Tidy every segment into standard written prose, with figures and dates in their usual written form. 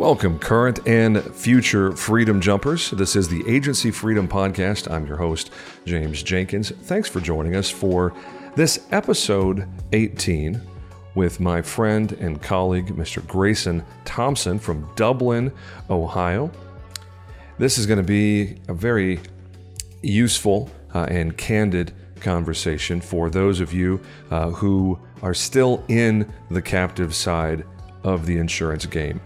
Welcome, current and future Freedom Jumpers. This is the Agency Freedom Podcast. I'm your host, James Jenkins. Thanks for joining us for this episode 18 with my friend and colleague, Mr. Grayson Thompson from Dublin, Ohio. This is going to be a very useful and candid conversation for those of you who are still in the captive side of the insurance game.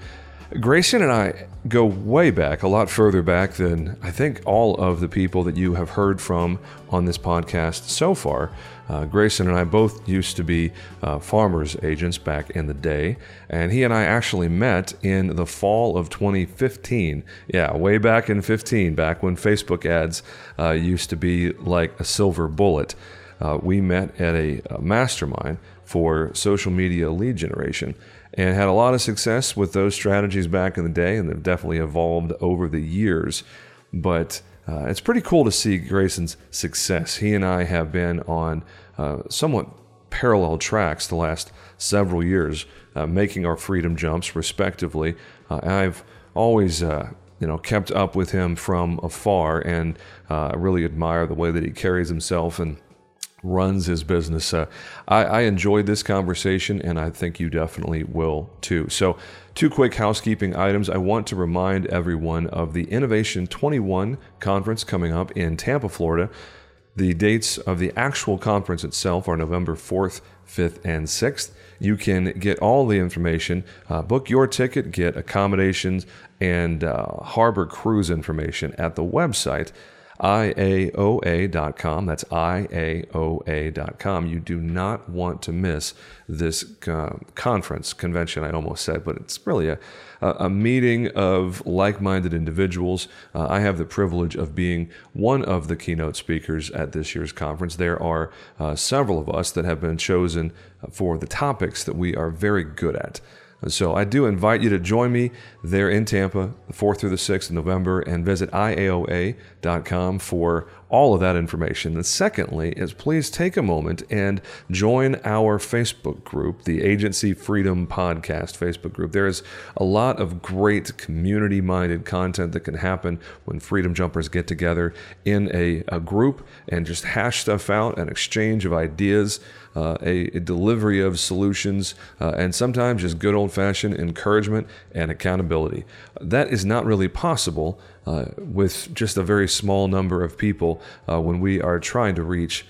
Grayson and I go way back, a lot further back than I think all of the people that you have heard from on this podcast so far. Grayson and I both used to be Farmers agents back in the day, and he and I actually met in the fall of 2015. Yeah, way back in 15, back when Facebook ads used to be like a silver bullet. We met at a mastermind for social media lead generation, and had a lot of success with those strategies back in the day, and they've definitely evolved over the years. But it's pretty cool to see Grayson's success. He and I have been on somewhat parallel tracks the last several years, making our freedom jumps respectively. I've always kept up with him from afar, and I really admire the way that he carries himself and runs his business. I enjoyed this conversation, and I think you definitely will too. So, two quick housekeeping items. I want to remind everyone of the Innovation 21 conference coming up in Tampa, Florida. The dates of the actual conference itself are November 4th, 5th, and 6th. You can get all the information, book your ticket, get accommodations, and harbor cruise information at the website, iaoa.com. That's iaoa.com. You do not want to miss this convention, I almost said, but it's really a meeting of like-minded individuals. I have the privilege of being one of the keynote speakers at this year's conference. There are several of us that have been chosen for the topics that we are very good at. So I do invite you to join me there in Tampa, the 4th through the 6th of November, and visit iaoa.com for all of that information. And secondly is please take a moment and join our Facebook group, the Agency Freedom Podcast Facebook group. There is a lot of great community-minded content that can happen when freedom jumpers get together in a group and just hash stuff out, an exchange of ideas, a delivery of solutions, and sometimes just good old-fashioned encouragement and accountability. That is not really possible with just a very small number of people when we are trying to reach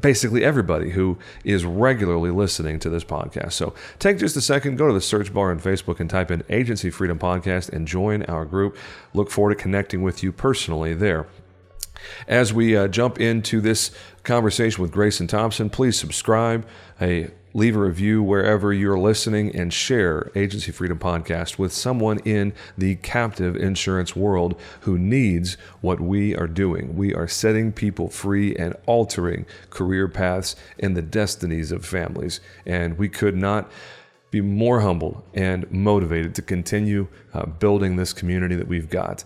basically everybody who is regularly listening to this podcast. So take just a second, go to the search bar on Facebook and type in Agency Freedom Podcast and join our group. Look forward to connecting with you personally there. As we jump into this conversation with Grayson Thompson, please subscribe, leave a review wherever you're listening, and share Agency Freedom Podcast with someone in the captive insurance world who needs what we are doing. We are setting people free and altering career paths and the destinies of families, and we could not be more humbled and motivated to continue building this community that we've got.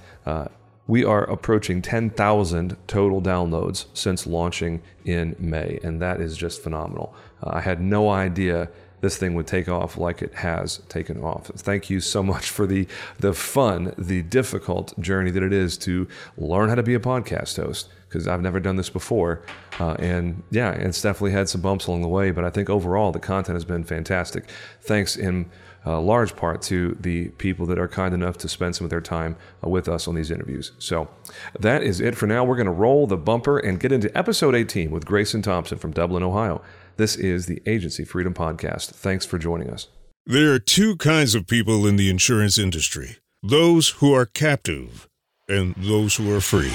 We are approaching 10,000 total downloads since launching in May, and that is just phenomenal. I had no idea this thing would take off like it has taken off. Thank you so much for the fun, the difficult journey that it is to learn how to be a podcast host, because I've never done this before. And yeah, it's definitely had some bumps along the way, but I think overall the content has been fantastic. Thanks in large part to the people that are kind enough to spend some of their time with us on these interviews. So that is it for now. We're going to roll the bumper and get into episode 18 with Grayson Thompson from Dublin, Ohio. This is the Agency Freedom Podcast. Thanks for joining us. There are two kinds of people in the insurance industry: those who are captive and those who are free.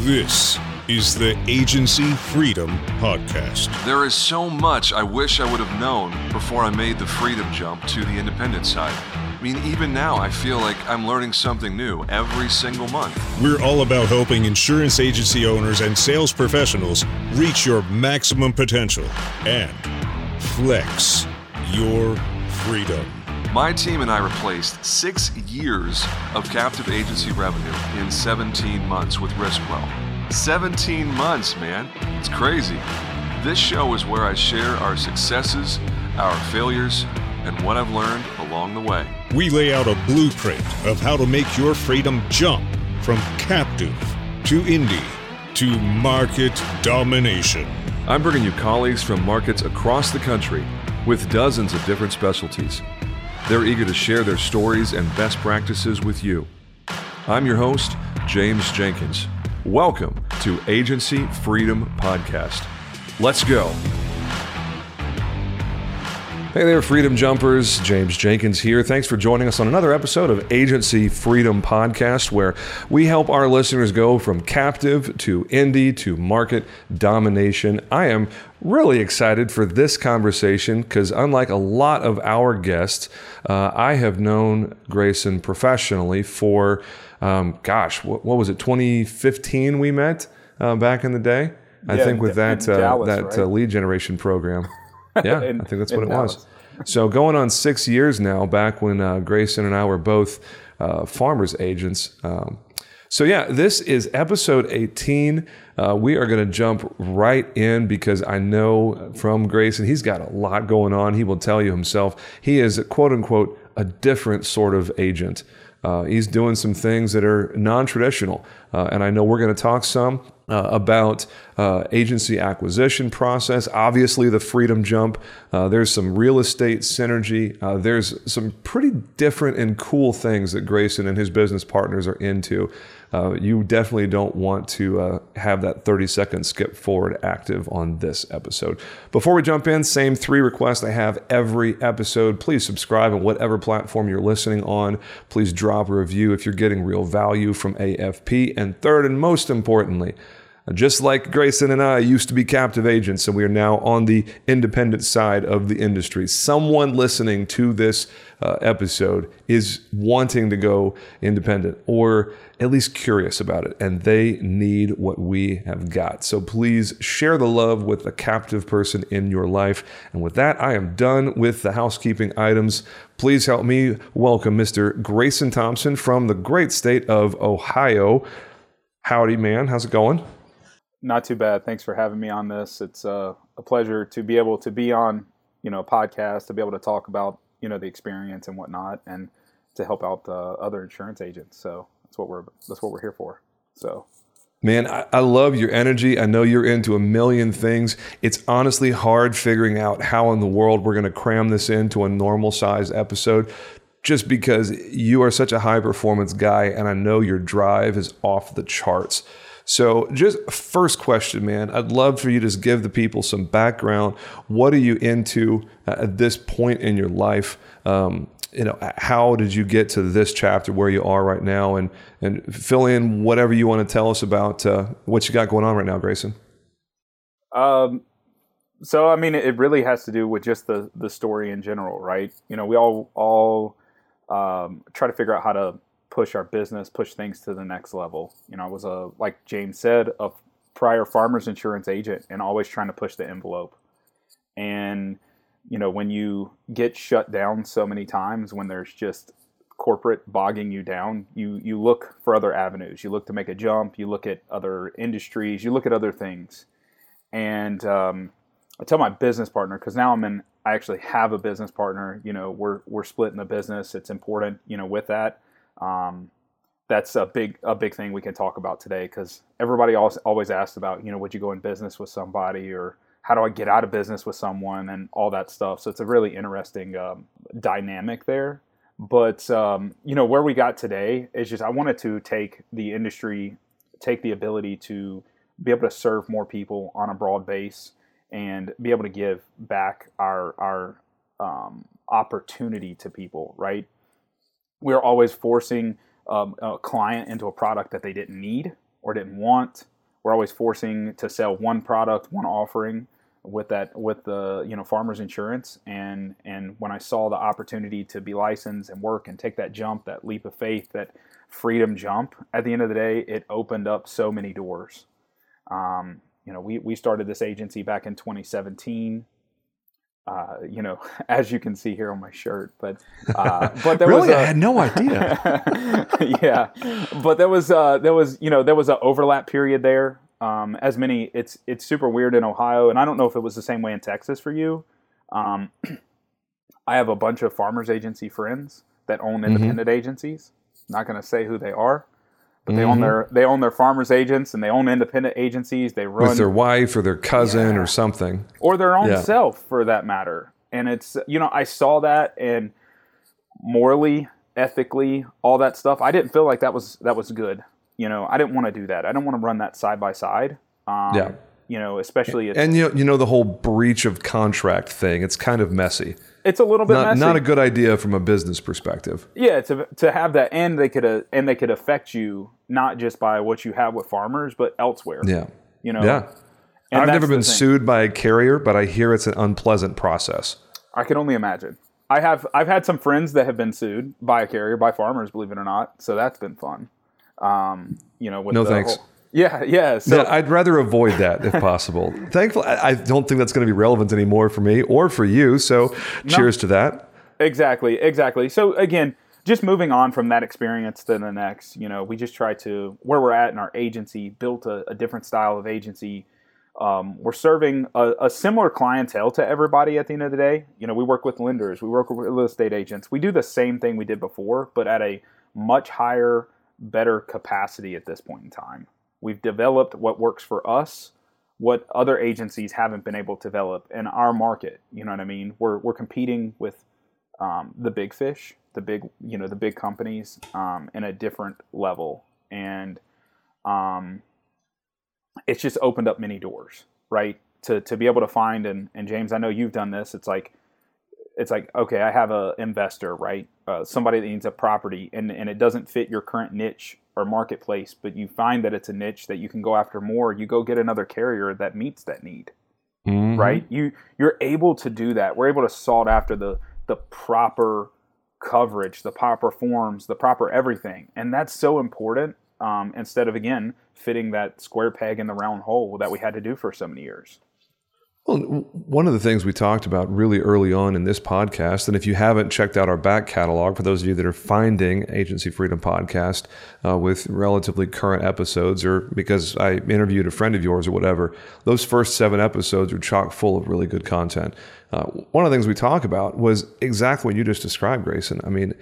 This is the Agency Freedom Podcast. There is so much I wish I would have known before I made the freedom jump to the independent side. I mean, even now, I feel like I'm learning something new every single month. We're all about helping insurance agency owners and sales professionals reach your maximum potential and flex your freedom. My team and I replaced 6 years of captive agency revenue in 17 months with Riskwell. 17 months, man. It's crazy. This show is where I share our successes, our failures, and what I've learned along the way. We lay out a blueprint of how to make your freedom jump from captive to indie to market domination. I'm bringing you colleagues from markets across the country with dozens of different specialties. They're eager to share their stories and best practices with you. I'm your host, James Jenkins. Welcome to Agency Freedom Podcast. Let's go. Hey there, Freedom Jumpers. James Jenkins here. Thanks for joining us on another episode of Agency Freedom Podcast, where we help our listeners go from captive to indie to market domination. I am really excited for this conversation because, unlike a lot of our guests, I have known Grayson professionally for, 2015 we met back in the day? I think with that Dallas, that lead generation program. Yeah, I think that's what it was. So going on 6 years now, back when Grayson and I were both farmers agents. This is episode 18. We are going to jump right in because I know from Grayson, he's got a lot going on. He will tell you himself. He is, quote unquote, a different sort of agent. He's doing some things that are non-traditional. And I know we're going to talk some about agency acquisition process, obviously the freedom jump. There's some real estate synergy. There's some pretty different and cool things that Grayson and his business partners are into. You definitely don't want to have that 30-second skip forward active on this episode. Before we jump in, same three requests I have every episode. Please subscribe on whatever platform you're listening on. Please drop a review if you're getting real value from AFP. And third, and most importantly, just like Grayson and I used to be captive agents, and we are now on the independent side of the industry, someone listening to this episode is wanting to go independent or at least curious about it, and they need what we have got. So please share the love with the captive person in your life. And with that, I am done with the housekeeping items. Please help me welcome Mr. Grayson Thompson from the great state of Ohio. Howdy, man. How's it going? Not too bad. Thanks for having me on this. It's a pleasure to be able to be on, a podcast, to be able to talk about, the experience and whatnot, and to help out the other insurance agents. So that's what we're here for. So, man, I love your energy. I know you're into a million things. It's honestly hard figuring out how in the world we're going to cram this into a normal size episode, just because you are such a high performance guy, and I know your drive is off the charts. So just first question, man, I'd love for you to just give the people some background. What are you into at this point in your life? How did you get to this chapter where you are right now? And fill in whatever you want to tell us about what you got going on right now, Grayson. It really has to do with just the story in general, right? We all try to figure out how to push our business, push things to the next level. I was like James said, a prior farmers insurance agent, and always trying to push the envelope. And, when you get shut down so many times, when there's just corporate bogging you down, you look for other avenues. You look to make a jump. You look at other industries. You look at other things. And I tell my business partner, because now I actually have a business partner. We're splitting the business. It's important, with that. That's a big thing we can talk about today, because everybody always asks about, would you go in business with somebody, or how do I get out of business with someone, and all that stuff. So it's a really interesting dynamic there. But where we got today is just I wanted to take the industry, take the ability to be able to serve more people on a broad base, and be able to give back our opportunity to people, right? We're always forcing a client into a product that they didn't need or didn't want. We're always forcing to sell one product, one offering with the farmers insurance. And when I saw the opportunity to be licensed and work and take that jump, that leap of faith, that freedom jump, at the end of the day, it opened up so many doors. We started this agency back in 2017. As you can see here on my shirt, but there really, I had no idea. Yeah, but there was an overlap period there. It's super weird in Ohio, and I don't know if it was the same way in Texas for you. I have a bunch of farmers agency friends that own independent agencies. I'm not going to say who they are, but they own their farmers agents and they own independent agencies. They run with their wife or their cousin or something, or their own self for that matter. And it's, you know, I saw that, and morally, ethically, all that stuff, I didn't feel like that was good. You know, I didn't want to do that. I don't want to run that side by side. You know, especially and you know the whole breach of contract thing. It's kind of messy. It's a little bit messy. Not a good idea from a business perspective. Yeah, to have that, and they could affect you not just by what you have with farmers, but elsewhere. Yeah, you know. Yeah, and I've never been sued by a carrier, but I hear it's an unpleasant process. I can only imagine. I've had some friends that have been sued by a carrier, by farmers, believe it or not. So that's been fun. You know, with no thanks. Yeah. So no, I'd rather avoid that if possible. Thankfully, I don't think that's going to be relevant anymore for me or for you. So cheers to that. Exactly. So again, just moving on from that experience to the next, you know, we just try to, where we're at in our agency, built a different style of agency. We're serving a similar clientele to everybody at the end of the day. You know, we work with lenders, we work with real estate agents. We do the same thing we did before, but at a much higher, better capacity at this point in time. We've developed what works for us, what other agencies haven't been able to develop in our market. You know what I mean? We're competing with the big fish, the big companies in a different level. And it's just opened up many doors, right? To be able to find, and James, I know you've done this. It's like, okay, I have an investor, right? Somebody that needs a property and it doesn't fit your current niche or marketplace, but you find that it's a niche that you can go after more. You go get another carrier that meets that need, right? You're able to do that. We're able to sought after the proper coverage, the proper forms, the proper everything. And that's so important. Instead of, again, fitting that square peg in the round hole that we had to do for so many years. Well, one of the things we talked about really early on in this podcast, and if you haven't checked out our back catalog, for those of you that are finding Agency Freedom Podcast with relatively current episodes, or because I interviewed a friend of yours or whatever, those first 7 episodes are chock full of really good content. One of the things we talk about was exactly what you just described, Grayson. I mean,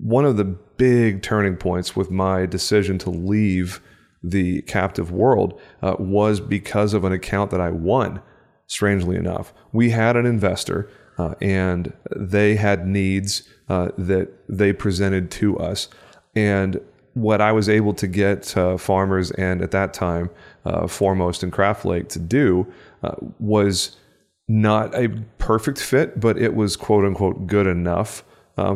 one of the big turning points with my decision to leave the captive world was because of an account that I won. Strangely enough, we had an investor and they had needs that they presented to us. And what I was able to get Farmers and at that time Foremost and Craft Lake to do was not a perfect fit, but it was quote unquote good enough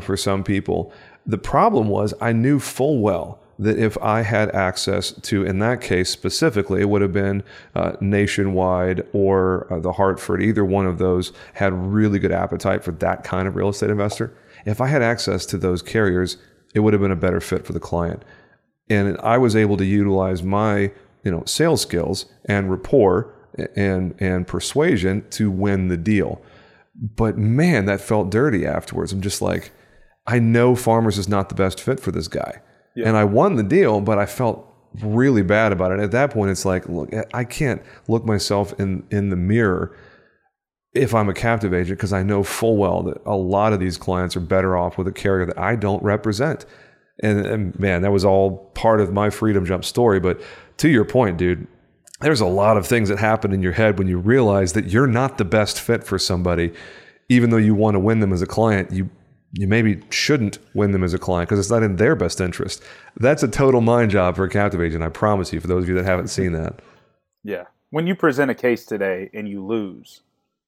for some people. The problem was I knew full well that if I had access to, in that case specifically, it would have been Nationwide or the Hartford. Either one of those had really good appetite for that kind of real estate investor. If I had access to those carriers, it would have been a better fit for the client. And I was able to utilize my, you know, sales skills and rapport and persuasion to win the deal. But man, that felt dirty afterwards. I'm just like, I know Farmers is not the best fit for this guy. Yeah. And I won the deal, but I felt really bad about it. At that point, it's like, look, I can't look myself in the mirror if I'm a captive agent, because I know full well that a lot of these clients are better off with a carrier that I don't represent. And man, that was all part of my Freedom Jump story. But to your point, dude, there's a lot of things that happen in your head when you realize that you're not the best fit for somebody, even though you want to win them as a client. You maybe shouldn't win them as a client because it's not in their best interest. That's a total mind job for a captive agent, I promise you, for those of you that haven't seen that. Yeah. When you present a case today and you lose,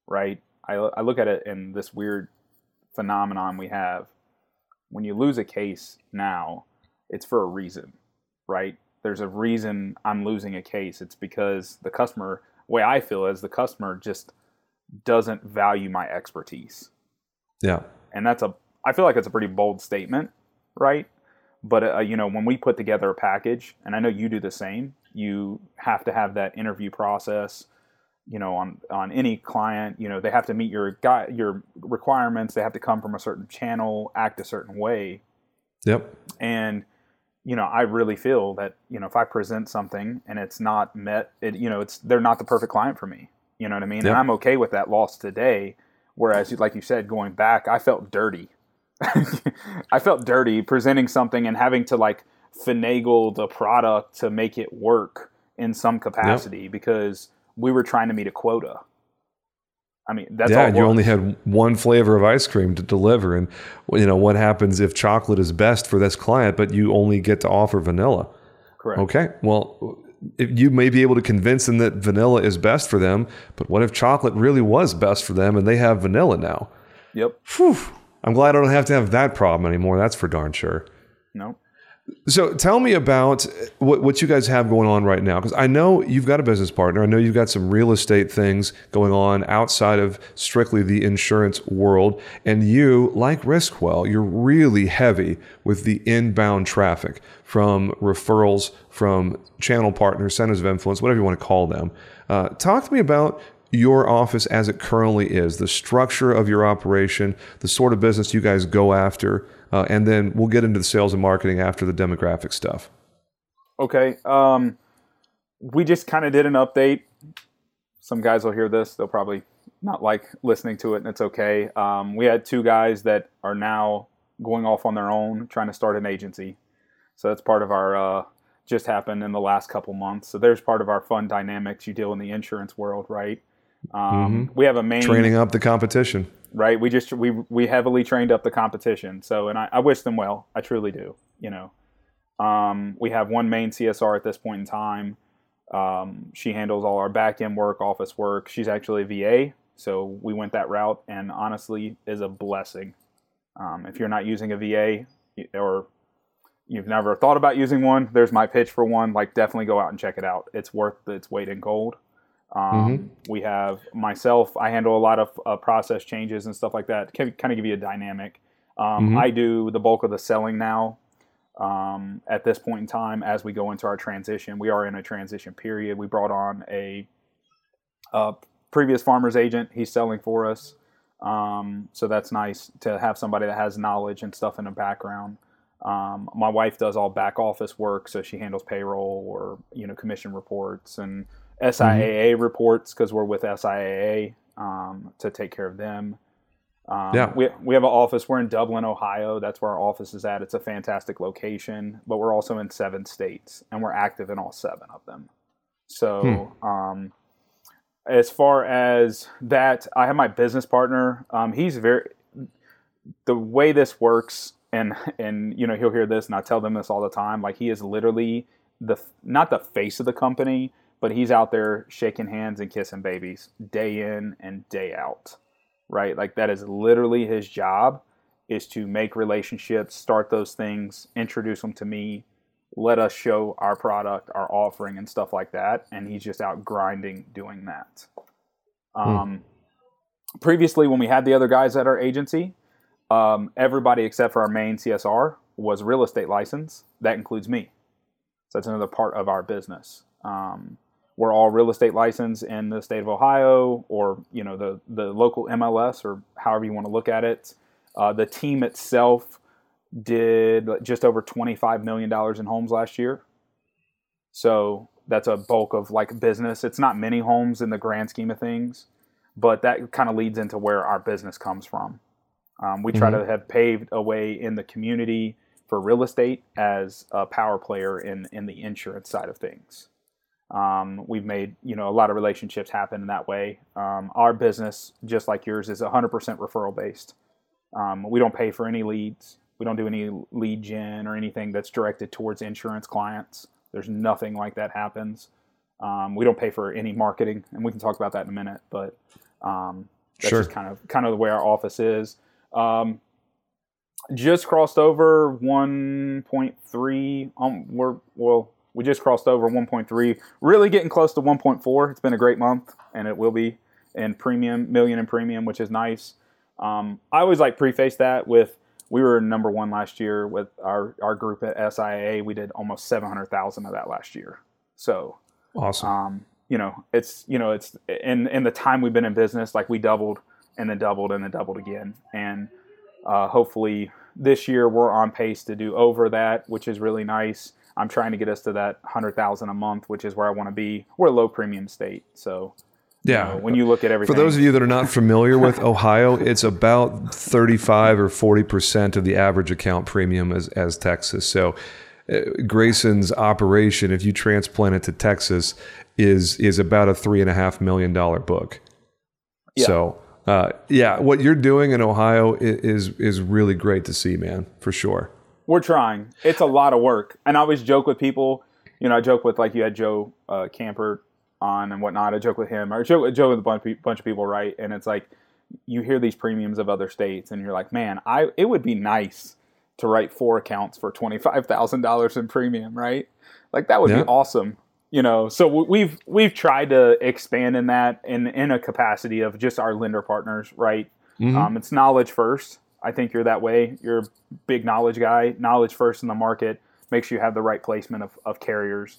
right? I look at it in this weird phenomenon we have. When you lose a case now, it's for a reason, right? There's a reason I'm losing a case. It's because the customer, the way I feel is the customer just doesn't value my expertise. Yeah. And that's I feel like it's a pretty bold statement, right? But, you know, when we put together a package, and I know you do the same, you have to have that interview process, you know, on any client, you know, they have to meet your requirements. They have to come from a certain channel, act a certain way. Yep. And, you know, I really feel that, you know, if I present something and it's not met, they're not the perfect client for me. You know what I mean? Yep. And I'm okay with that loss today. Whereas, like you said, going back, I felt dirty. I felt dirty presenting something and having to like finagle the product to make it work in some capacity because we were trying to meet a quota. I mean, that's all. And you only had one flavor of ice cream to deliver. And you know, what happens if chocolate is best for this client, but you only get to offer vanilla? Correct. Okay. Well, you may be able to convince them that vanilla is best for them, but what if chocolate really was best for them and they have vanilla now? Yep. Whew. I'm glad I don't have to have that problem anymore. That's for darn sure. No. So tell me about what you guys have going on right now, because I know you've got a business partner. I know you've got some real estate things going on outside of strictly the insurance world. And you, like Riskwell, you're really heavy with the inbound traffic from referrals, from channel partners, centers of influence, whatever you want to call them. Talk to me about your office as it currently is, the structure of your operation, the sort of business you guys go after, and then we'll get into the sales and marketing after the demographic stuff. Okay. We just kind of did an update. Some guys will hear this. They'll probably not like listening to it, and it's okay. We had two guys that are now going off on their own, trying to start an agency. So that's part of our just happened in the last couple months. So there's part of our fun dynamics you deal in the insurance world, right? We have a main training up the competition, right? We heavily trained up the competition. So, and I wish them well, I truly do. You know, we have one main CSR at this point in time. She handles all our back end work, office work. She's actually a VA. So we went that route and honestly is a blessing. If you're not using a VA or you've never thought about using one, there's my pitch for one. Like, definitely go out and check it out. It's worth its weight in gold. We have myself. I handle a lot of process changes and stuff like that. Can kind of give you a dynamic. I do the bulk of the selling now. At this point in time, as we go into our transition, we are in a transition period. We brought on a previous Farmers agent. He's selling for us. So that's nice to have somebody that has knowledge and stuff in the background. My wife does all back office work. So she handles payroll or, you know, commission reports and SIAA reports, because we're with SIAA to take care of them. We have an office. We're in Dublin, Ohio. That's where our office is at. It's a fantastic location, but we're also in 7 states, and we're active in all 7 of them. So as far as that, I have my business partner. He's very – the way this works, and you know, he'll hear this, and I tell them this all the time. Like, he is literally not the face of the company, but he's out there shaking hands and kissing babies day in and day out, right? Like, that is literally his job, is to make relationships, start those things, introduce them to me, let us show our product, our offering, and stuff like that. And he's just out grinding doing that. Previously, when we had the other guys at our agency, everybody except for our main CSR was real estate licensed. That includes me. So that's another part of our business. We're all real estate licensed in the state of Ohio, or, you know, the local MLS, or however you want to look at it. The team itself did just over $25 million in homes last year. So that's a bulk of like business. It's not many homes in the grand scheme of things, but that kind of leads into where our business comes from. We try to have paved a way in the community for real estate as a power player in the insurance side of things. We've made, you know, a lot of relationships happen in that way. Our business, just like yours, is 100% referral based. We don't pay for any leads. We don't do any lead gen or anything that's directed towards insurance clients. There's nothing like that happens. We don't pay for any marketing, and we can talk about that in a minute, but, that's just kind of the way our office is. Just crossed over 1.3. We just crossed over 1.3, really getting close to 1.4. It's been a great month, and it will be in $1 million in premium, which is nice. I always like preface that with, we were number one last year with our group at SIAA. We did almost 700,000 of that last year. So awesome. You know, it's in the time we've been in business, like, we doubled and then doubled and then doubled again. And hopefully this year we're on pace to do over that, which is really nice. I'm trying to get us to that 100,000 a month, which is where I want to be. We're a low premium state, so Yeah. When you look at everything. For those of you that are not familiar with Ohio, it's about 35 or 40% of the average account premium as Texas. So Grayson's operation, if you transplant it to Texas, is about a $3.5 million book. Yeah. So, what you're doing in Ohio is really great to see, man, for sure. We're trying. It's a lot of work. And I always joke with people, I joke with, like, you had Joe Camper on and whatnot. I joke with him, or joke with a bunch of people, right? And it's like, you hear these premiums of other states and you're like, man, it would be nice to write 4 accounts for $25,000 in premium, right? Like, that would be awesome. So we've tried to expand in that in a capacity of just our lender partners, right? Mm-hmm. It's knowledge first. I think you're that way. You're a big knowledge guy. Knowledge first in the market. Make sure you have the right placement of carriers.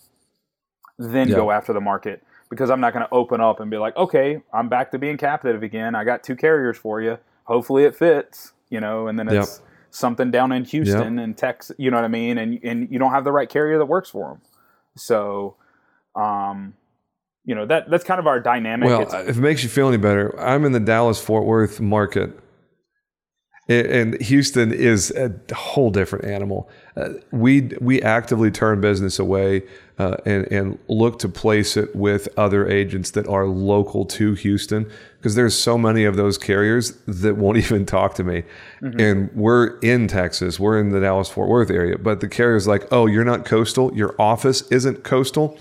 Then go after the market, because I'm not going to open up and be like, okay, I'm back to being captive again. I got 2 carriers for you. Hopefully it fits, and then it's something down in Houston and Texas, you know what I mean? And you don't have the right carrier that works for them. So, that's kind of our dynamic. Well, if it makes you feel any better, I'm in the Dallas-Fort Worth market. And Houston is a whole different animal. We actively turn business away and look to place it with other agents that are local to Houston, because there's so many of those carriers that won't even talk to me. Mm-hmm. And we're in Texas. We're in the Dallas-Fort Worth area. But the carrier's like, oh, you're not coastal. Your office isn't coastal.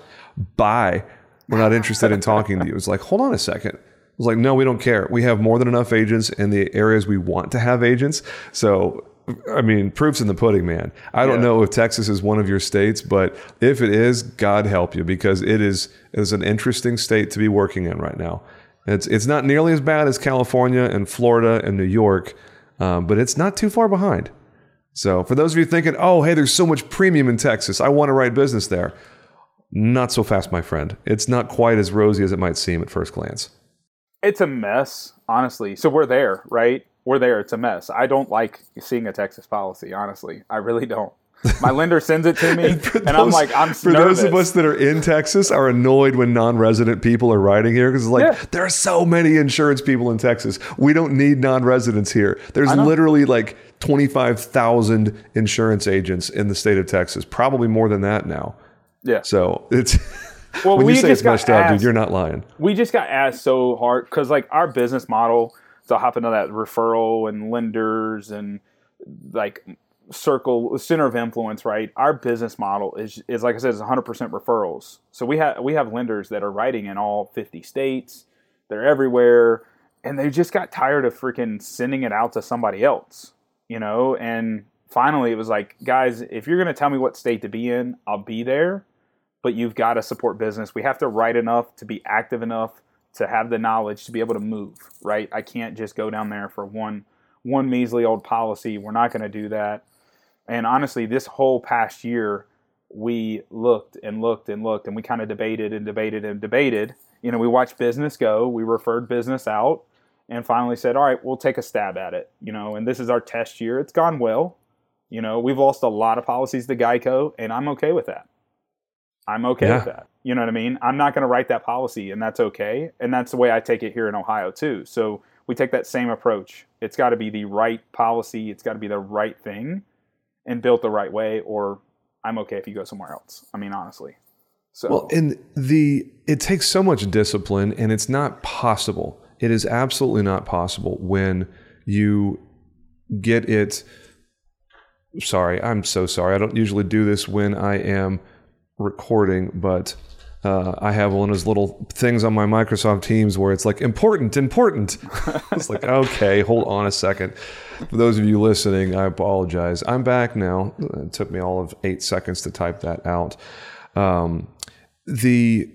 Bye. We're not interested in talking to you. It's like, hold on a second. I was like, no, we don't care. We have more than enough agents in the areas we want to have agents. So, I mean, proof's in the pudding, man. I don't know if Texas is one of your states, but if it is, God help you, because it is an interesting state to be working in right now. It's not nearly as bad as California and Florida and New York, but it's not too far behind. So for those of you thinking, oh, hey, there's so much premium in Texas, I want to write business there. Not so fast, my friend. It's not quite as rosy as it might seem at first glance. It's a mess, honestly. So we're there, right? We're there. It's a mess. I don't like seeing a Texas policy, honestly. I really don't. My lender sends it to me, and I'm like, I'm nervous. For those of us that are in Texas are annoyed when non-resident people are writing here, because it's like, there are so many insurance people in Texas. We don't need non-residents here. There's literally like 25,000 insurance agents in the state of Texas, probably more than that now. Yeah. So it's... Well, when you say it's messed up, dude, you're not lying. We just got asked so hard, because like our business model, to hop into that referral and lenders and like center of influence, right? Our business model is like I said, it's 100% referrals. So we have lenders that are writing in all 50 states. They're everywhere, and they just got tired of freaking sending it out to somebody else, And finally, it was like, guys, if you're going to tell me what state to be in, I'll be there. But you've got to support business. We have to write enough to be active enough to have the knowledge to be able to move, right? I can't just go down there for one measly old policy. We're not going to do that. And honestly, this whole past year, we looked and looked and looked, and we kind of debated and debated and debated. We watched business go. We referred business out and finally said, all right, we'll take a stab at it. And this is our test year. It's gone well. We've lost a lot of policies to Geico, and I'm okay with that. I'm okay with that. You know what I mean? I'm not going to write that policy, and that's okay. And that's the way I take it here in Ohio too. So we take that same approach. It's got to be the right policy. It's got to be the right thing and built the right way, or I'm okay if you go somewhere else. I mean, honestly. So. Well, and it takes so much discipline, and it's not possible. It is absolutely not possible when you get it. Sorry, I'm so sorry. I don't usually do this when I am recording, but I have one of those little things on my Microsoft Teams where it's like important. It's like, okay, hold on a second. For those of you listening, I apologize. I'm back now. It took me all of 8 seconds to type that out. The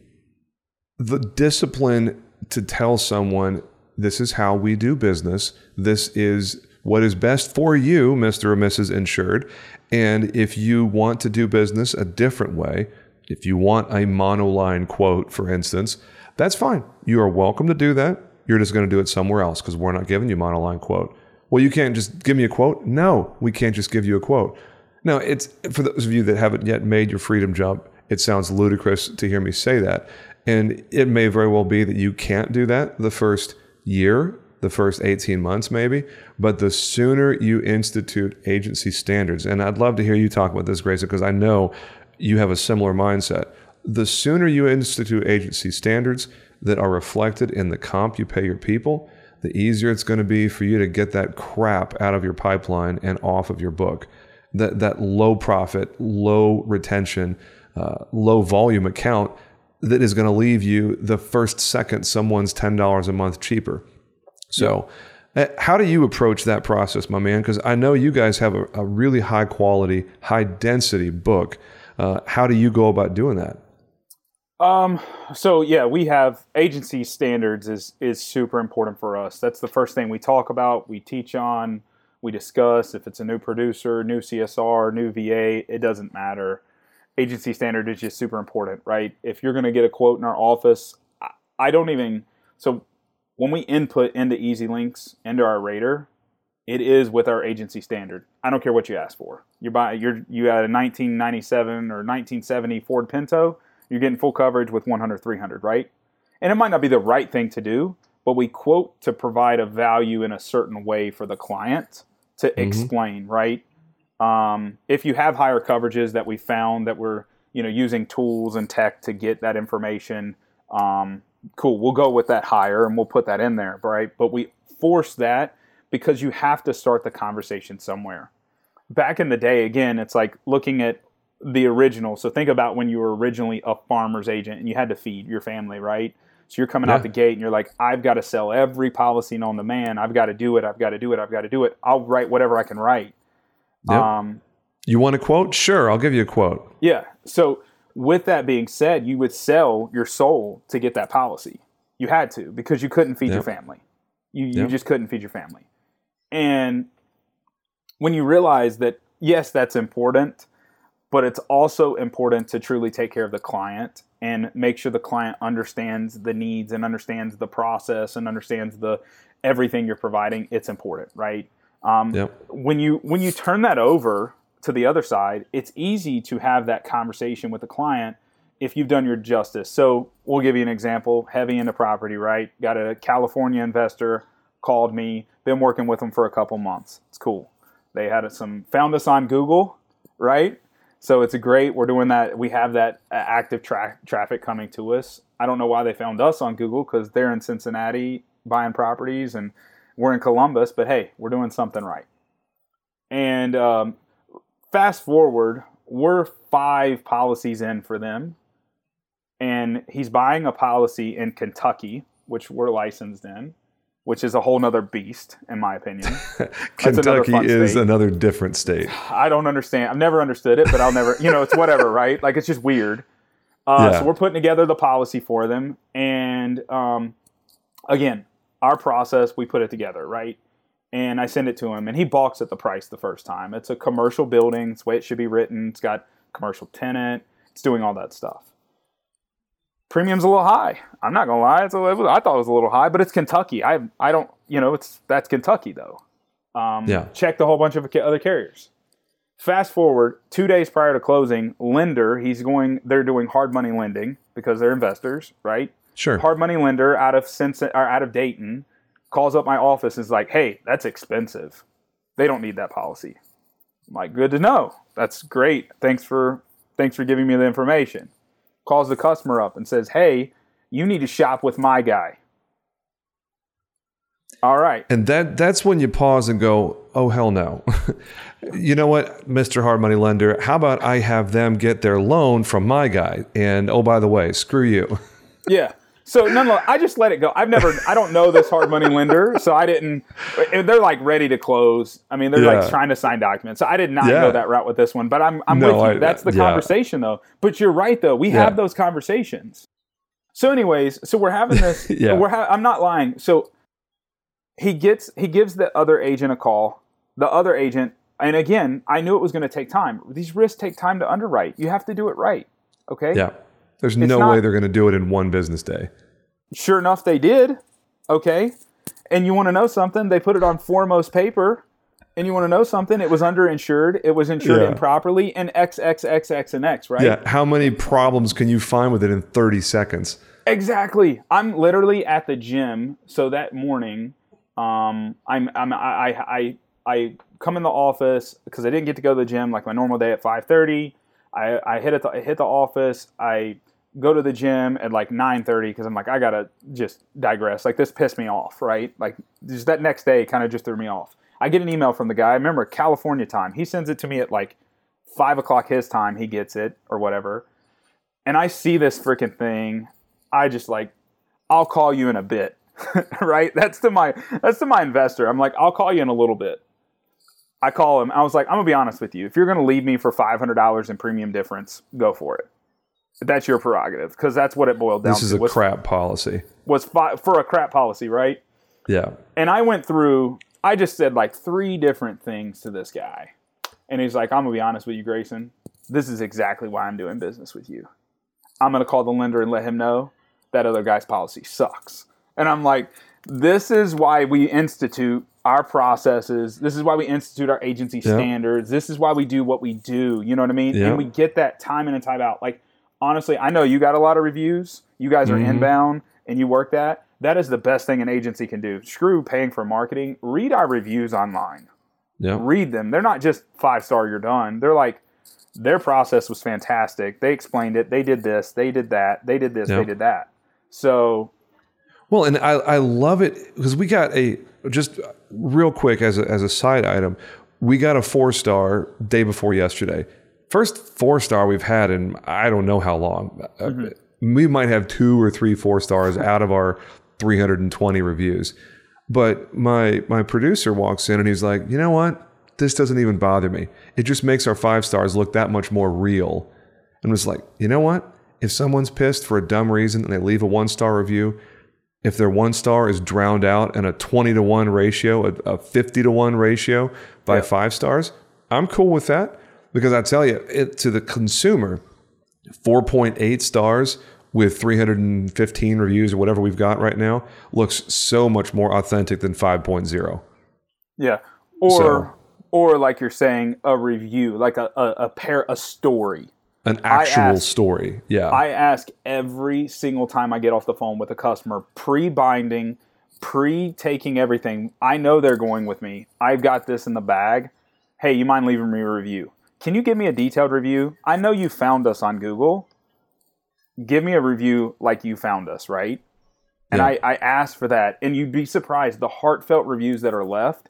discipline to tell someone, this is how we do business. This is what is best for you, Mr. or Mrs. Insured. And if you want to do business a different way, if you want a monoline quote, for instance, that's fine. You are welcome to do that. You're just going to do it somewhere else because we're not giving you a monoline quote. Well, you can't just give me a quote. No, we can't just give you a quote. Now, it's for those of you that haven't yet made your freedom jump, it sounds ludicrous to hear me say that. And it may very well be that you can't do that the first year, the first 18 months maybe, but the sooner you institute agency standards, and I'd love to hear you talk about this, Grayson, because I know you have a similar mindset. The sooner you institute agency standards that are reflected in the comp you pay your people, the easier it's going to be for you to get that crap out of your pipeline and off of your book. That low profit, low retention, low volume account that is going to leave you the first second someone's $10 a month cheaper. So how do you approach that process, my man? Because I know you guys have a really high quality, high density book. How do you go about doing that? So yeah, we have agency standards is super important for us. That's the first thing we talk about, we teach on, we discuss. If it's a new producer, new CSR, new VA, it doesn't matter. Agency standard is just super important, right? If you're going to get a quote in our office, so when we input into EZLynx, into our Raider, it is with our agency standard. I don't care what you ask for. You had a 1997 or 1970 Ford Pinto, you're getting full coverage with 100, 300, right? And it might not be the right thing to do, but we quote to provide a value in a certain way for the client to explain, right? If you have higher coverages that we found that we're, using tools and tech to get that information, cool, we'll go with that higher and we'll put that in there, right? But we force that because you have to start the conversation somewhere. Back in the day, again, it's like looking at the original. So think about when you were originally a farmer's agent and you had to feed your family, right? So you're coming out the gate and you're like, I've got to sell every policy known to man. I've got to do it. I'll write whatever I can write. Yep. You want a quote? Sure, I'll give you a quote. Yeah. So with that being said, you would sell your soul to get that policy. You had to, because you couldn't feed your family. You just couldn't feed your family. And when you realize that, yes, that's important, but it's also important to truly take care of the client and make sure the client understands the needs and understands the process and understands the everything you're providing. It's important, right? When you turn that over to the other side, it's easy to have that conversation with the client if you've done your justice. So we'll give you an example, heavy into property, right? Got a California investor, called me, been working with them for a couple months. It's cool. They had found us on Google, right? So it's great. We're doing that. We have that active traffic coming to us. I don't know why they found us on Google, because they're in Cincinnati buying properties and we're in Columbus, but hey, we're doing something right. And fast forward, we're 5 policies in for them. And he's buying a policy in Kentucky, which we're licensed in, which is a whole nother beast, in my opinion. Kentucky is another different state. I don't understand. I've never understood it, but I'll never, it's whatever, right? Like, it's just weird. So we're putting together the policy for them. And again, our process, we put it together, right? And I send it to him, and he balks at the price the first time. It's a commercial building. It's the way it should be written. It's got commercial tenant. It's doing all that stuff. Premium's a little high. I'm not gonna lie. I thought it was a little high, but it's Kentucky. I don't, that's Kentucky though. Checked a whole bunch of other carriers. Fast forward 2 days prior to closing, lender, they're doing hard money lending because they're investors, right? Sure. Hard money lender out of Dayton calls up my office and is like, "Hey, that's expensive. They don't need that policy." I'm like, "Good to know. That's great. Thanks for giving me the information." Calls the customer up and says, "Hey, you need to shop with my guy." All right. And that's when you pause and go, "Oh, hell no." You know what, Mr. Hard Money Lender, how about I have them get their loan from my guy? And oh, by the way, screw you. Yeah. So nonetheless, I just let it go. I don't know this hard money lender, so I didn't. They're like ready to close. I mean, they're like trying to sign documents. So I did not go that route with this one. But I'm with you. That's the conversation, though. But you're right, though. We have those conversations. So, anyways, we're having this. I'm not lying. So he gives the other agent a call. The other agent, and again, I knew it was going to take time. These risks take time to underwrite. You have to do it right. Okay. Yeah. There's no way they're going to do it in one business day. Sure enough, they did. Okay. And you want to know something? They put it on Foremost paper. And you want to know something? It was underinsured. It was insured improperly. And X, X, X, X, and X, right? Yeah. How many problems can you find with it in 30 seconds? Exactly. I'm literally at the gym. So that morning, I come in the office because I didn't get to go to the gym like my normal day at 5:30. I hit the office. I go to the gym at like 9:30 because I'm like, I gotta just digress. Like this pissed me off, right? Like just that next day kind of just threw me off. I get an email from the guy. I remember California time. He sends it to me at like 5 o'clock his time. He gets it or whatever, and I see this freaking thing. I just like, I'll call you in a bit, right? That's to my investor. I'm like, I'll call you in a little bit. I call him. I was like, I'm going to be honest with you. If you're going to leave me for $500 in premium difference, go for it. That's your prerogative because that's what it boiled down to. This is a crap policy. Was for a crap policy, right? Yeah. And I went through, I just said like three different things to this guy. And he's like, I'm going to be honest with you, Grayson. This is exactly why I'm doing business with you. I'm going to call the lender and let him know that other guy's policy sucks. And I'm like, this is why we institute our processes. This is why we institute our agency standards. This is why we do what we do. You know what I mean? Yeah. And we get that time in and time out. Like, honestly, I know you got a lot of reviews. You guys are inbound and you work that. That is the best thing an agency can do. Screw paying for marketing. Read our reviews online. Yeah. Read them. They're not just 5-star, you're done. They're like, their process was fantastic. They explained it. They did this. They did that. They did this. Yeah. They did that. So. Well, and I love it because we got a, just real quick as a side item, we got a 4-star day before yesterday. First 4-star we've had in I don't know how long. We might have 2 or 3 4-stars out of our 320 reviews. But my producer walks in and he's like, you know what? This doesn't even bother me. It just makes our 5 stars look that much more real. And was like, you know what? If someone's pissed for a dumb reason and they leave a 1-star review, if their 1-star is drowned out in a 20-to-1 ratio, a 50-to-1 ratio by 5 stars, I'm cool with that. Because I tell you, to the consumer, 4.8 stars with 315 reviews or whatever we've got right now looks so much more authentic than 5.0. Yeah. Or like you're saying, a review, like a story. An actual story, yeah. I ask every single time I get off the phone with a customer, pre-binding, pre-taking everything. I know they're going with me. I've got this in the bag. Hey, you mind leaving me a review? Can you give me a detailed review? I know you found us on Google. Give me a review like you found us, right? And yeah. I ask for that. And you'd be surprised. The heartfelt reviews that are left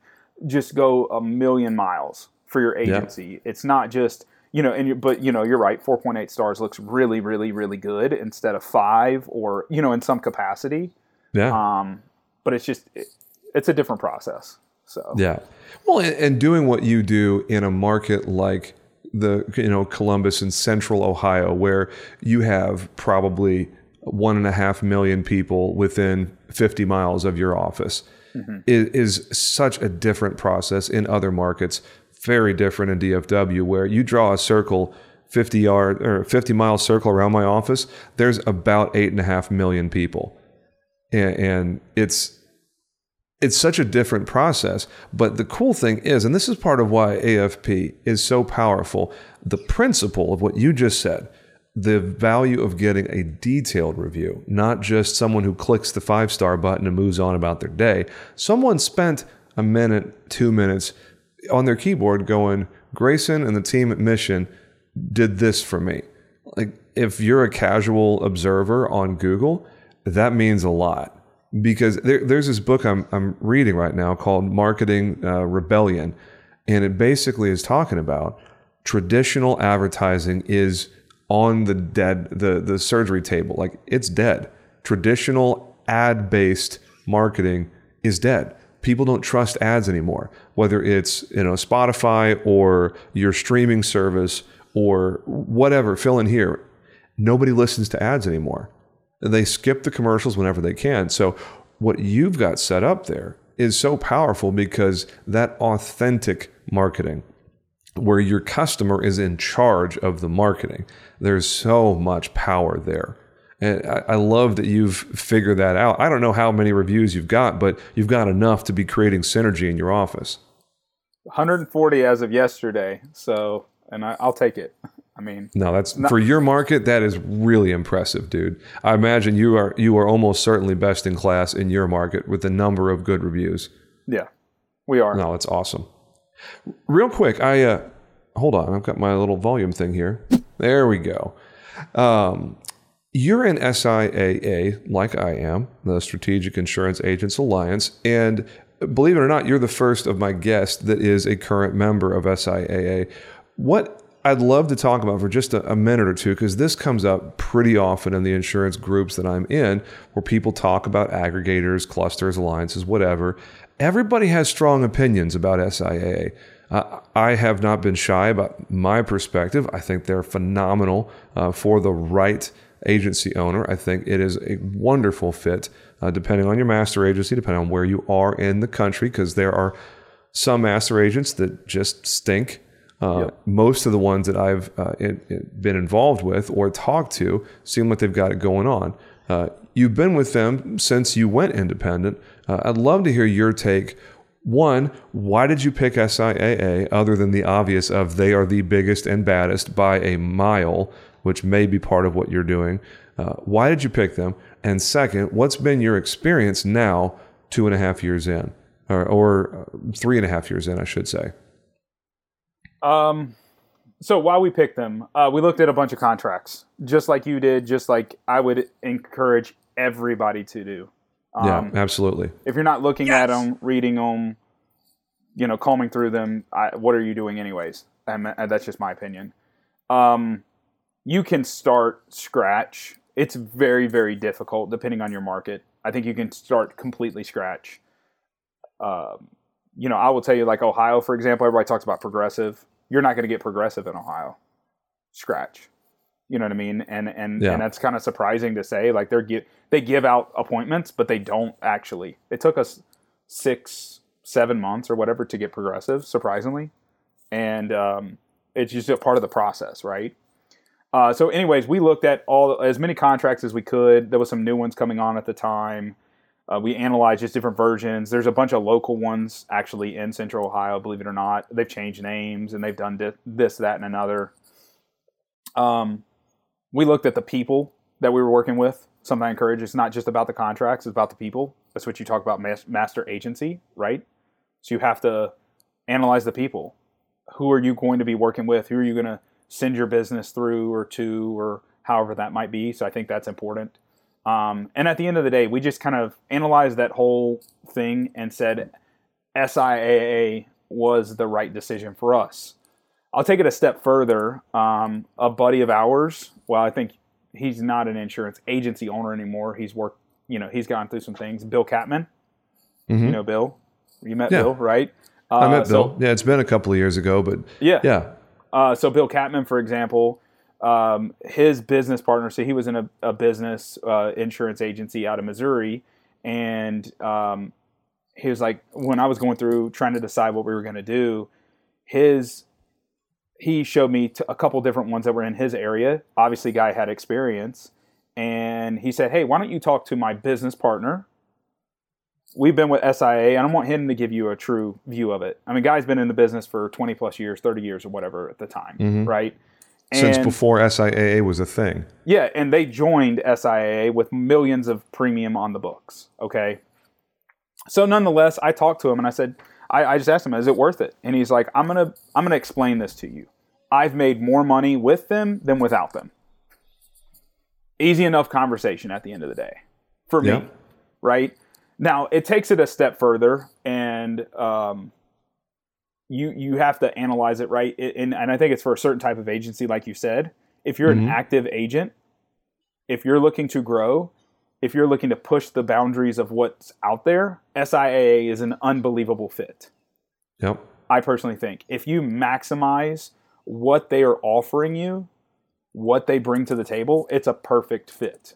just go a million miles for your agency. Yeah. It's not just... You know, but you know, you're right. 4.8 stars looks really, really, really good instead of 5, or you know, in some capacity. Yeah. But it's just it's a different process. So yeah. Well, and doing what you do in a market like the Columbus and Central Ohio, where you have probably 1.5 million people within 50 miles of your office, is such a different process in other markets. Very different in DFW, where you draw a circle, 50-yard or 50-mile circle around my office. There's about 8.5 million people, and it's such a different process. But the cool thing is, and this is part of why AFP is so powerful, the principle of what you just said, the value of getting a detailed review, not just someone who clicks the 5-star button and moves on about their day. Someone spent a minute, 2 minutes on their keyboard going, Grayson and the team at Mission did this for me. Like, if you're a casual observer on Google, that means a lot, because there's this book I'm reading right now called Marketing Rebellion. And it basically is talking about traditional advertising is on the dead, the surgery table. Like, it's dead. Traditional ad-based marketing is dead. People don't trust ads anymore, whether it's Spotify or your streaming service or whatever, fill in here. Nobody listens to ads anymore. They skip the commercials whenever they can. So what you've got set up there is so powerful, because that authentic marketing where your customer is in charge of the marketing, there's so much power there. And I love that you've figured that out. I don't know how many reviews you've got, but you've got enough to be creating synergy in your office. 140 as of yesterday. So, and I'll take it. I mean, no, that's not, for your market. That is really impressive, dude. I imagine you are almost certainly best in class in your market with the number of good reviews. Yeah, we are. No, it's awesome. Real quick, I hold on. I've got my little volume thing here. There we go. You're in SIAA, like I am, the Strategic Insurance Agents Alliance, and believe it or not, you're the first of my guests that is a current member of SIAA. What I'd love to talk about for just a minute or two, because this comes up pretty often in the insurance groups that I'm in, where people talk about aggregators, clusters, alliances, whatever. Everybody has strong opinions about SIAA. I have not been shy about my perspective. I think they're phenomenal for the right agency owner. I think it is a wonderful fit, depending on your master agency, depending on where you are in the country, because there are some master agents that just stink. Yep. Most of the ones that I've been involved with or talked to seem like they've got it going on. You've been with them since you went independent. I'd love to hear your take. One, why did you pick SIAA other than the obvious of they are the biggest and baddest by a mile, which may be part of what you're doing. Why did you pick them? And second, what's been your experience now 2.5 years in, or 3.5 years in, I should say? So why we picked them, we looked at a bunch of contracts, just like you did, just like I would encourage everybody to do. Yeah, absolutely. If you're not looking at them, reading them, combing through them, what are you doing anyways? And that's just my opinion. You can start scratch. It's very, very difficult, depending on your market. I think you can start completely scratch. I will tell you, like Ohio, for example, everybody talks about Progressive. You're not going to get Progressive in Ohio. Scratch. You know what I mean? And that's kind of surprising to say. Like they give out appointments, but they don't actually. It took us 6-7 months or whatever to get Progressive, surprisingly. And it's just a part of the process, right? So anyways, we looked at as many contracts as we could. There was some new ones coming on at the time. We analyzed just different versions. There's a bunch of local ones actually in Central Ohio, believe it or not. They've changed names and they've done this, that, and another. We looked at the people that we were working with. Something I encourage, it's not just about the contracts, it's about the people. That's what you talk about master agency, right? So you have to analyze the people. Who are you going to be working with? Who are you going to send your business through or to or however that might be. So I think that's important. And at the end of the day, we just kind of analyzed that whole thing and said SIAA was the right decision for us. I'll take it a step further. A buddy of ours, well, I think he's not an insurance agency owner anymore. He's worked, he's gone through some things. Bill Kampman, mm-hmm. You know Bill. You met Bill, right? I met Bill. Yeah, it's been a couple of years ago, but yeah. So Bill Kampman, for example, his business partner, so he was in a business insurance agency out of Missouri, and he was like, when I was going through trying to decide what we were going to do, he showed me a couple different ones that were in his area. Obviously, guy had experience, and he said, hey, why don't you talk to my business partner? We've been with SIAA, and I want him to give you a true view of it. I mean, guy's been in the business for 20 plus years, 30 years or whatever at the time, mm-hmm. right? Since before SIAA was a thing. Yeah, and they joined SIAA with millions of premium on the books, okay? So nonetheless, I talked to him, and I said, I just asked him, is it worth it? And he's like, I'm gonna explain this to you. I've made more money with them than without them. Easy enough conversation at the end of the day for me, right? Now, it takes it a step further, and you have to analyze it, right? And I think it's for a certain type of agency, like you said. If you're mm-hmm. an active agent, if you're looking to grow, if you're looking to push the boundaries of what's out there, SIAA is an unbelievable fit. Yep. I personally think. If you maximize what they are offering you, what they bring to the table, it's a perfect fit.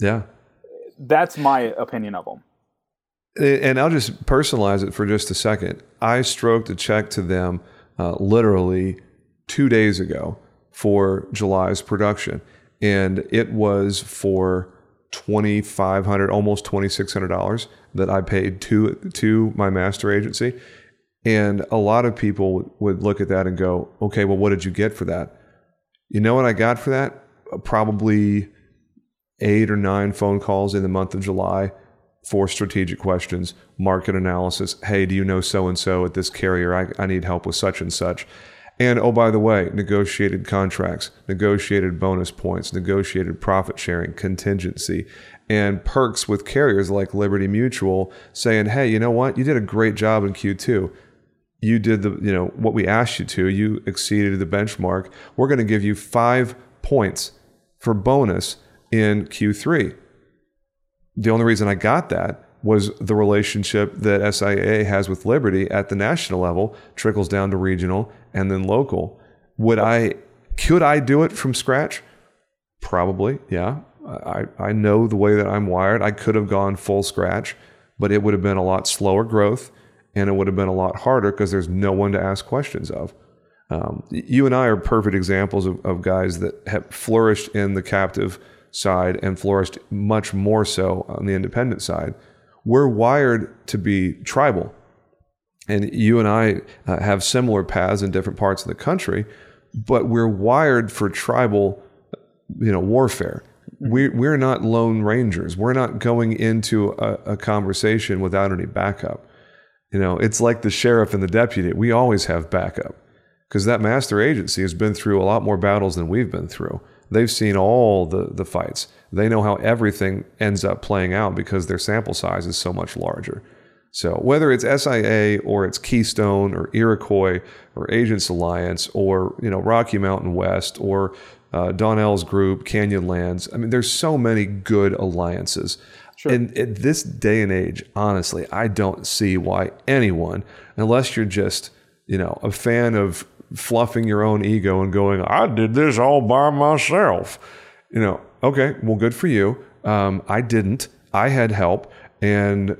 Yeah. That's my opinion of them. And I'll just personalize it for just a second. I stroked a check to them literally 2 days ago for July's production. And it was for $2,500, almost $2,600 that I paid to my master agency. And a lot of people would look at that and go, okay, well, what did you get for that? You know what I got for that? Probably 8 or 9 phone calls in the month of July for strategic questions, market analysis. Hey, do you know so-and-so at this carrier? I need help with such and such. And oh, by the way, negotiated contracts, negotiated bonus points, negotiated profit sharing, contingency, and perks with carriers like Liberty Mutual saying, hey, you know what? You did a great job in Q2. You did the, you know, what we asked you to. You exceeded the benchmark. We're going to give you 5 points for bonus in Q3. The only reason I got that was the relationship that SIA has with Liberty at the national level, trickles down to regional and then local. Could I do it from scratch? Probably, yeah. I know the way that I'm wired. I could have gone full scratch, but it would have been a lot slower growth and it would have been a lot harder because there's no one to ask questions of. You and I are perfect examples of guys that have flourished in the captive side and flourished much more so on the independent side. We're wired to be tribal. And you and I have similar paths in different parts of the country, but we're wired for tribal, you know, warfare. We're not lone rangers. We're not going into a conversation without any backup. You know, it's like the sheriff and the deputy. We always have backup because that master agency has been through a lot more battles than we've been through. They've seen all the fights. They know how everything ends up playing out because their sample size is so much larger. So whether it's SIA or it's Keystone or Iroquois or Agents Alliance or, you know, Rocky Mountain West or Donnell's group, Canyonlands. I mean, there's so many good alliances. Sure. And at this day and age, honestly, I don't see why anyone, unless you're just, you know, a fan of fluffing your own ego and going, I did this all by myself. You know, okay, well, good for you. I didn't. I had help. And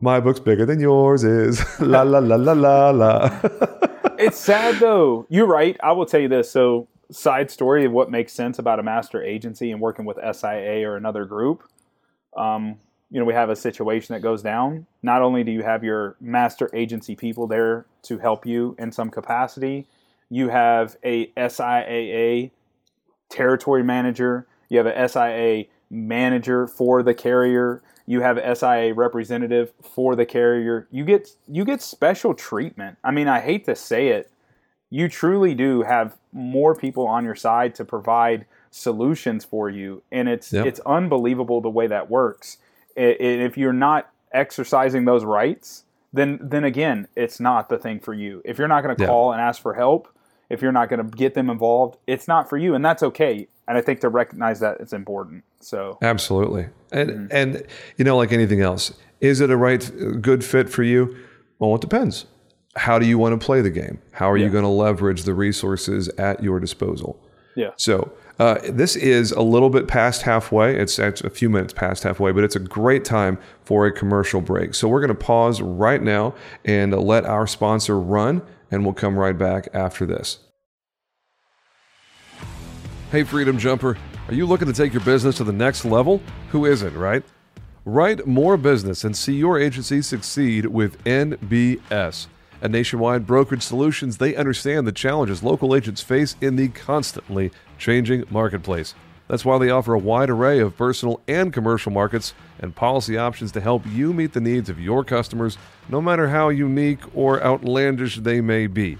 my book's bigger than yours is. La, la, la, la, la, la. It's sad, though. You're right. I will tell you this. So, side story of what makes sense about a master agency and working with SIA or another group. You know, we have a situation that goes down. Not only do you have your master agency people there to help you in some capacity, you have a SIAA territory manager, you have a SIA manager for the carrier, you have a SIA representative for the carrier. You get special treatment. I mean, I hate to say it. You truly do have more people on your side to provide solutions for you. And it's unbelievable the way that works. If you're not exercising those rights, then again, it's not the thing for you. If you're not going to call and ask for help, if you're not going to get them involved, it's not for you. And that's okay. And I think to recognize that it's important. So absolutely. And, and you know, like anything else, is it a good fit for you? Well, it depends. How do you want to play the game? How are you going to leverage the resources at your disposal? Yeah. So this is a little bit past halfway. It's a few minutes past halfway, but it's a great time for a commercial break. So we're going to pause right now and let our sponsor run, and we'll come right back after this. Hey, Freedom Jumper. Are you looking to take your business to the next level? Who isn't, right? Write more business and see your agency succeed with NBS. At Nationwide Brokerage Solutions, they understand the challenges local agents face in the constantly changing marketplace. That's why they offer a wide array of personal and commercial markets and policy options to help you meet the needs of your customers, no matter how unique or outlandish they may be.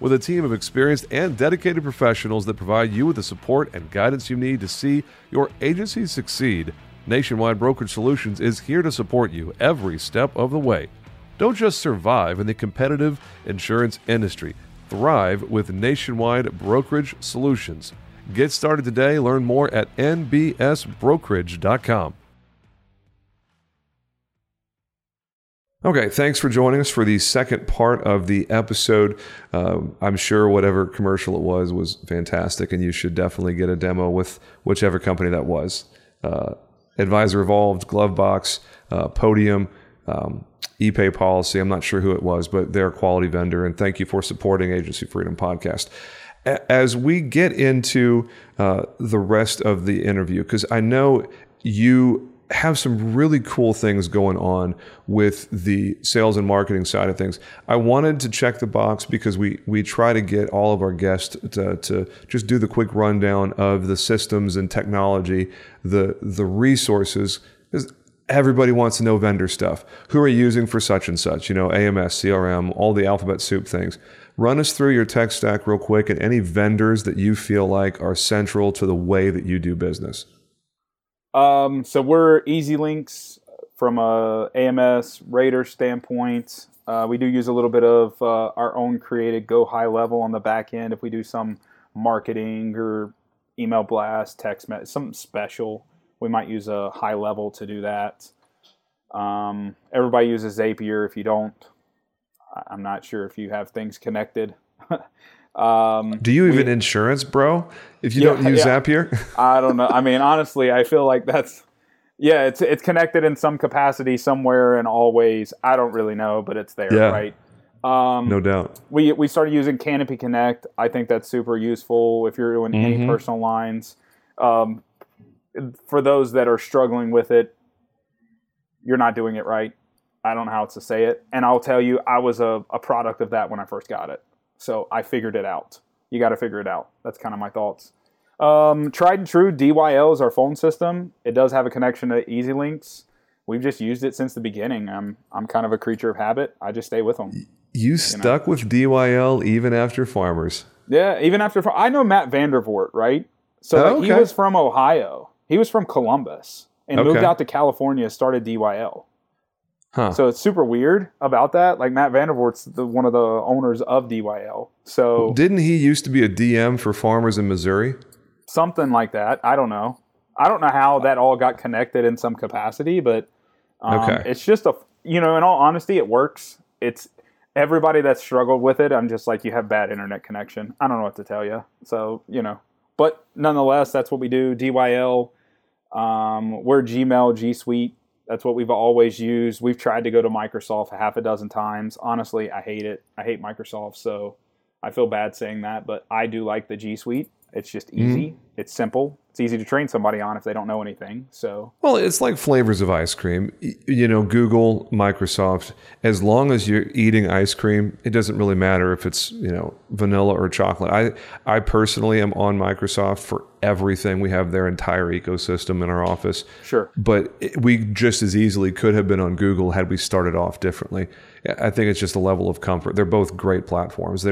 With a team of experienced and dedicated professionals that provide you with the support and guidance you need to see your agency succeed, Nationwide Brokerage Solutions is here to support you every step of the way. Don't just survive in the competitive insurance industry. Thrive with Nationwide Brokerage Solutions. Get started today. Learn more at nbsbrokerage.com. Okay, thanks for joining us for the second part of the episode. I'm sure whatever commercial it was fantastic, and you should definitely get a demo with whichever company that was. Advisor Evolved, Glovebox, Podium, ePay Policy. I'm not sure who it was, but they're a quality vendor. And thank you for supporting Agency Freedom Podcast. As we get into the rest of the interview, because I know you have some really cool things going on with the sales and marketing side of things. I wanted to check the box because we try to get all of our guests to just do the quick rundown of the systems and technology, the resources, because everybody wants to know vendor stuff. Who are you using for such and such? You know, AMS, CRM, all the alphabet soup things. Run us through your tech stack real quick and any vendors that you feel like are central to the way that you do business. So we're EZLynx from a AMS Raider standpoint. We do use a little bit of our own created Go High Level on the back end if we do some marketing or email blast, text message, something special. We might use a high level to do that. Everybody uses Zapier. If you don't, I'm not sure if you have things connected. Do you even insurance, bro? If you don't use Zapier? I don't know. I mean, honestly, I feel like that's, it's connected in some capacity somewhere and always. I don't really know, but it's there, right? No doubt. We started using Canopy Connect. I think that's super useful if you're doing any personal lines. For those that are struggling with it, you're not doing it right. I don't know how else to say it. And I'll tell you, I was a product of that when I first got it. So I figured it out. You got to figure it out. That's kind of my thoughts. Tried and true, DYL is our phone system. It does have a connection to EZLynx. We've just used it since the beginning. I'm kind of a creature of habit. I just stay with them. You stuck with DYL even after Farmers? Yeah, even after Farmers. I know Matt Vandervoort, right? So he was from Ohio. He was from Columbus and moved out to California, started DYL. Huh. So it's super weird about that. Like Matt Vandervoort's one of the owners of DYL. So didn't he used to be a DM for Farmers in Missouri? Something like that. I don't know. I don't know how that all got connected in some capacity, but it's just in all honesty, it works. It's everybody that's struggled with it. I'm just like, you have bad internet connection. I don't know what to tell you. So, but nonetheless, that's what we do. DYL, we're Gmail, G Suite. That's what we've always used. We've tried to go to Microsoft half a dozen times. Honestly, I hate it. I hate Microsoft, so I feel bad saying that, but I do like the G Suite. It's just easy. It's simple. It's easy to train somebody on if they don't know anything. So, well, it's like flavors of ice cream. Google, Microsoft, as long as you're eating ice cream, it doesn't really matter if it's, vanilla or chocolate. I personally am on Microsoft for everything. We have their entire ecosystem in our office. Sure. But we just as easily could have been on Google had we started off differently. I think it's just a level of comfort. They're both great platforms.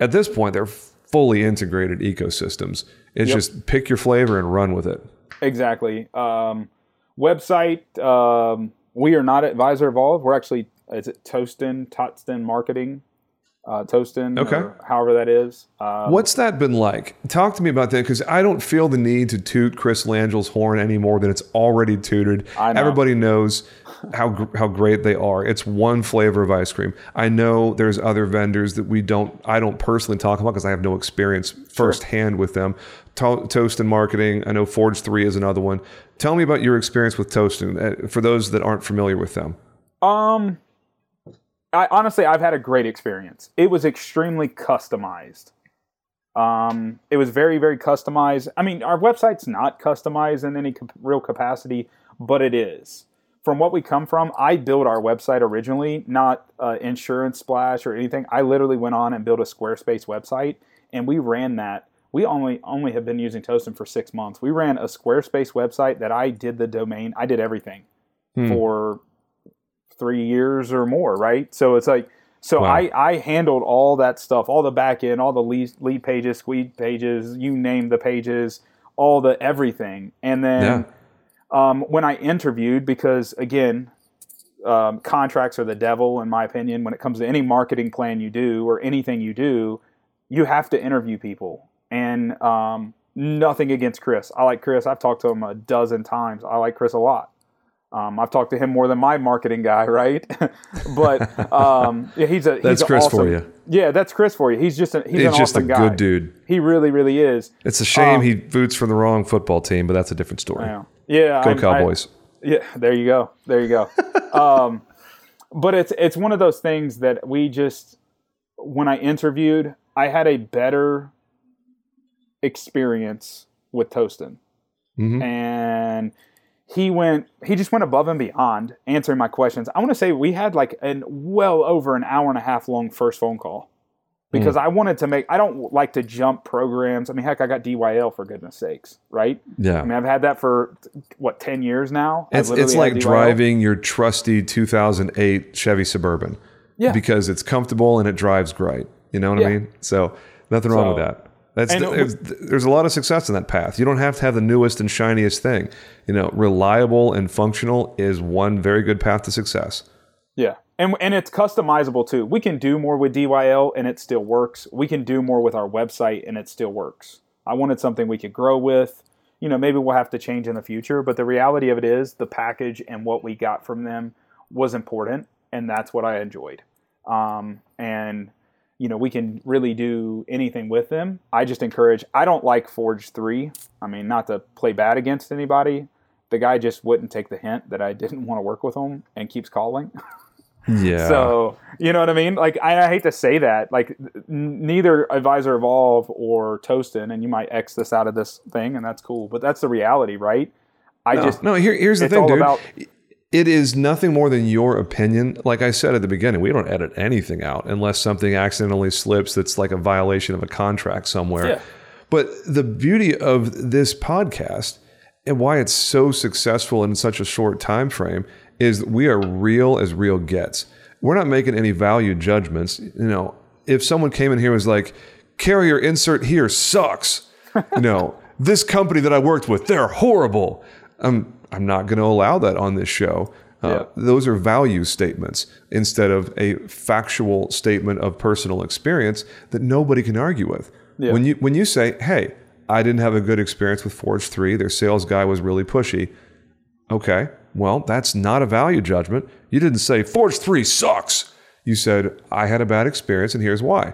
At this point, they're fully integrated ecosystems. It's just pick your flavor and run with it. Exactly. Website, we are not Advisor Evolve. We're actually, is it Tostin Marketing? Tostin, or however that is. What's that been like? Talk to me about that, because I don't feel the need to toot Chris Langell's horn any more than it's already tooted. I know. Everybody knows how great they are. It's one flavor of ice cream. I know there's other vendors that I don't personally talk about because I have no experience firsthand with them. Tostin Marketing, I know Forge 3 is another one. Tell me about your experience with Tostin for those that aren't familiar with them. I've had a great experience. It was extremely customized. It was very, very customized. I mean, our website's not customized in any real capacity, but it is. From what we come from, I built our website originally, not Insurance Splash or anything. I literally went on and built a Squarespace website, and we ran that. We only have been using Tostin for 6 months. We ran a Squarespace website that I did the domain. I did everything for 3 years or more, right? So it's like, wow. I handled all that stuff, all the back end, all the lead pages, squeeze pages, you name the pages, all the everything. And then when I interviewed, because again, contracts are the devil, in my opinion, when it comes to any marketing plan you do or anything you do, you have to interview people. And nothing against Chris. I like Chris. I've talked to him a dozen times. I like Chris a lot. I've talked to him more than my marketing guy, right? But he's that's Chris awesome, for you. Yeah, that's Chris for you. He's just an awesome guy. Good dude. He really, really is. It's a shame he boots for the wrong football team, but that's a different story. Yeah, go Cowboys. There you go. But it's one of those things that when I interviewed, I had a better experience with Tostin, and He just went above and beyond answering my questions. I want to say we had like well over an hour and a half long first phone call because I wanted to make, I don't like to jump programs. I mean, heck, I got DYL for goodness sakes, right? Yeah. I mean, I've had that for 10 years now. It's like driving your trusty 2008 Chevy Suburban because it's comfortable and it drives great. You know what I mean? So nothing wrong with that. There's a lot of success in that path. You don't have to have the newest and shiniest thing. You know, reliable and functional is one very good path to success. Yeah. And it's customizable too. We can do more with DYL and it still works. We can do more with our website and it still works. I wanted something we could grow with. You know, maybe we'll have to change in the future, but the reality of it is the package and what we got from them was important, and that's what I enjoyed. And you know, we can really do anything with them. I just encourage, I don't like Forge 3. I mean, not to play bad against anybody. The guy just wouldn't take the hint that I didn't want to work with him and keeps calling. Yeah. So, you know what I mean? Like, I hate to say that. Like, neither Advisor Evolve or Tostin, and you might X this out of this thing, and that's cool. But that's the reality, right? Here's the thing, dude. It is nothing more than your opinion. Like I said at the beginning, we don't edit anything out unless something accidentally slips that's like a violation of a contract somewhere. Yeah. But the beauty of this podcast and why it's so successful in such a short time frame is we are real as real gets. We're not making any value judgments. You know, if someone came in here and was like, carrier insert here sucks. You know, this company that I worked with, they're horrible. I'm not going to allow that on this show. Those are value statements instead of a factual statement of personal experience that nobody can argue with. Yeah. When you say, hey, I didn't have a good experience with Forge 3, their sales guy was really pushy. Okay, well, that's not a value judgment. You didn't say Forge 3 sucks. You said, I had a bad experience and here's why.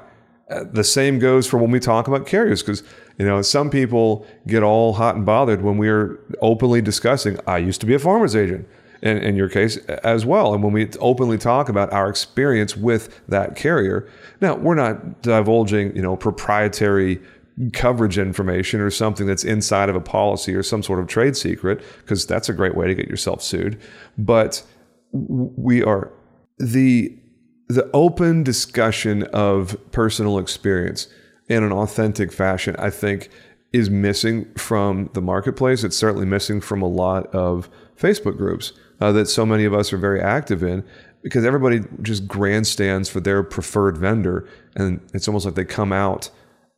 The same goes for when we talk about carriers, because you know some people get all hot and bothered when we are openly discussing, I used to be a Farmers agent, and in your case as well. And when we openly talk about our experience with that carrier, now we're not divulging, you know, proprietary coverage information or something that's inside of a policy or some sort of trade secret, because that's a great way to get yourself sued. But we are the open discussion of personal experience in an authentic fashion, I think, is missing from the marketplace. It's certainly missing from a lot of Facebook groups that so many of us are very active in, because everybody just grandstands for their preferred vendor. And it's almost like they come out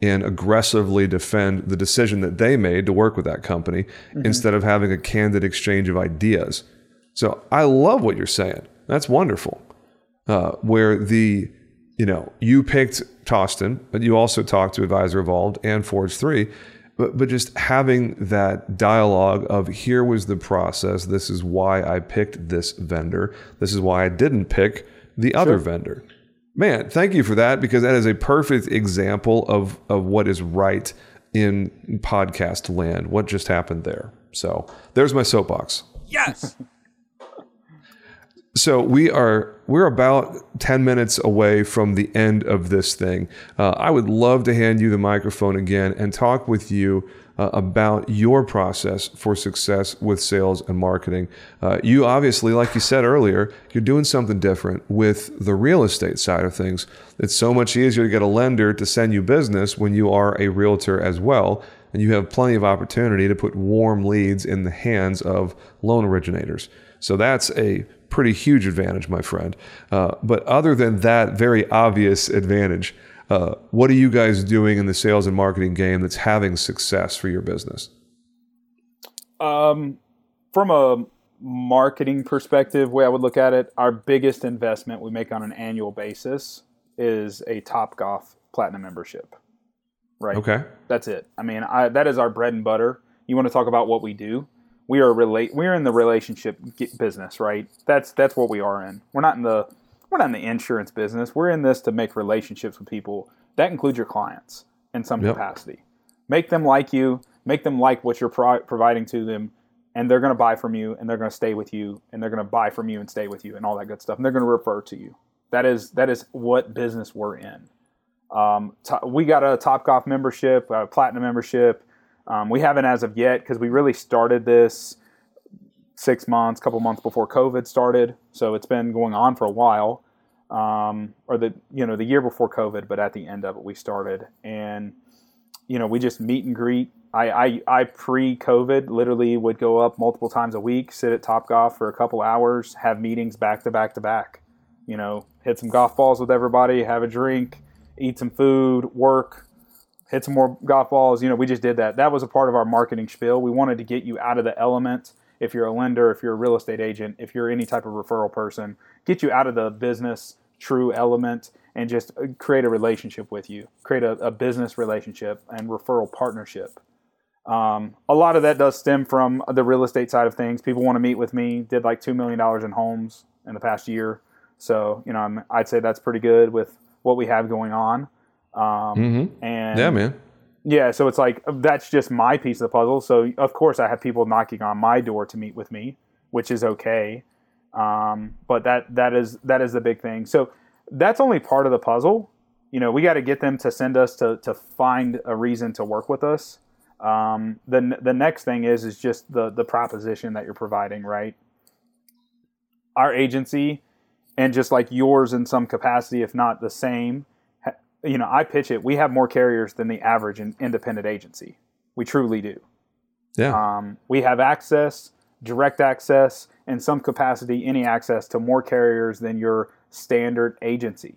and aggressively defend the decision that they made to work with that company instead of having a candid exchange of ideas. So I love what you're saying. That's wonderful. Where you picked Tostin, but you also talked to Advisor Evolved and Forge 3, but just having that dialogue of here was the process. This is why I picked this vendor. This is why I didn't pick the other vendor. Man, thank you for that, because that is a perfect example of what is right in podcast land, what just happened there. So there's my soapbox. Yes. So we're about 10 minutes away from the end of this thing. I would love to hand you the microphone again and talk with you about your process for success with sales and marketing. You obviously, like you said earlier, you're doing something different with the real estate side of things. It's so much easier to get a lender to send you business when you are a realtor as well, and you have plenty of opportunity to put warm leads in the hands of loan originators. So that's a pretty huge advantage, my friend. But other than that very obvious advantage, what are you guys doing in the sales and marketing game that's having success for your business? From a marketing perspective, way I would look at it, our biggest investment we make on an annual basis is a Topgolf Platinum membership. Right? Okay. That's it. I mean, that is our bread and butter. You want to talk about what we do? We're in the relationship business, right? That's what we are in. We're not in the insurance business. We're in this to make relationships with people. That includes your clients in some capacity. Make them like you. Make them like what you're providing to them, and they're going to buy from you, and they're going to stay with you, and they're going to buy from you and stay with you, and all that good stuff. And they're going to refer to you. That is what business we're in. We got a Topgolf membership, a Platinum membership. We haven't as of yet, because we really started this 6 months, couple months before COVID started. So it's been going on for a while, or the year before COVID, but at the end of it, we started. And, we just meet and greet. I pre-COVID literally would go up multiple times a week, sit at Topgolf for a couple hours, have meetings back to back to back, hit some golf balls with everybody, have a drink, eat some food, work, hit some more golf balls. We just did that. That was a part of our marketing spiel. We wanted to get you out of the element. If you're a lender, if you're a real estate agent, if you're any type of referral person, get you out of the business true element and just create a relationship with you, create a business relationship and referral partnership. A lot of that does stem from the real estate side of things. People want to meet with me, did like $2 million in homes in the past year. So, I'd say that's pretty good with what we have going on. And yeah, man. Yeah. So it's like, that's just my piece of the puzzle. So of course I have people knocking on my door to meet with me, which is okay. But that is the big thing. So that's only part of the puzzle. We got to get them to send us to find a reason to work with us. The next thing is just the proposition that you're providing, right? Our agency, and just like yours in some capacity, if not the same, I pitch it. We have more carriers than the average independent agency. We truly do. Yeah. We have access, direct access, in some capacity, any access to more carriers than your standard agency.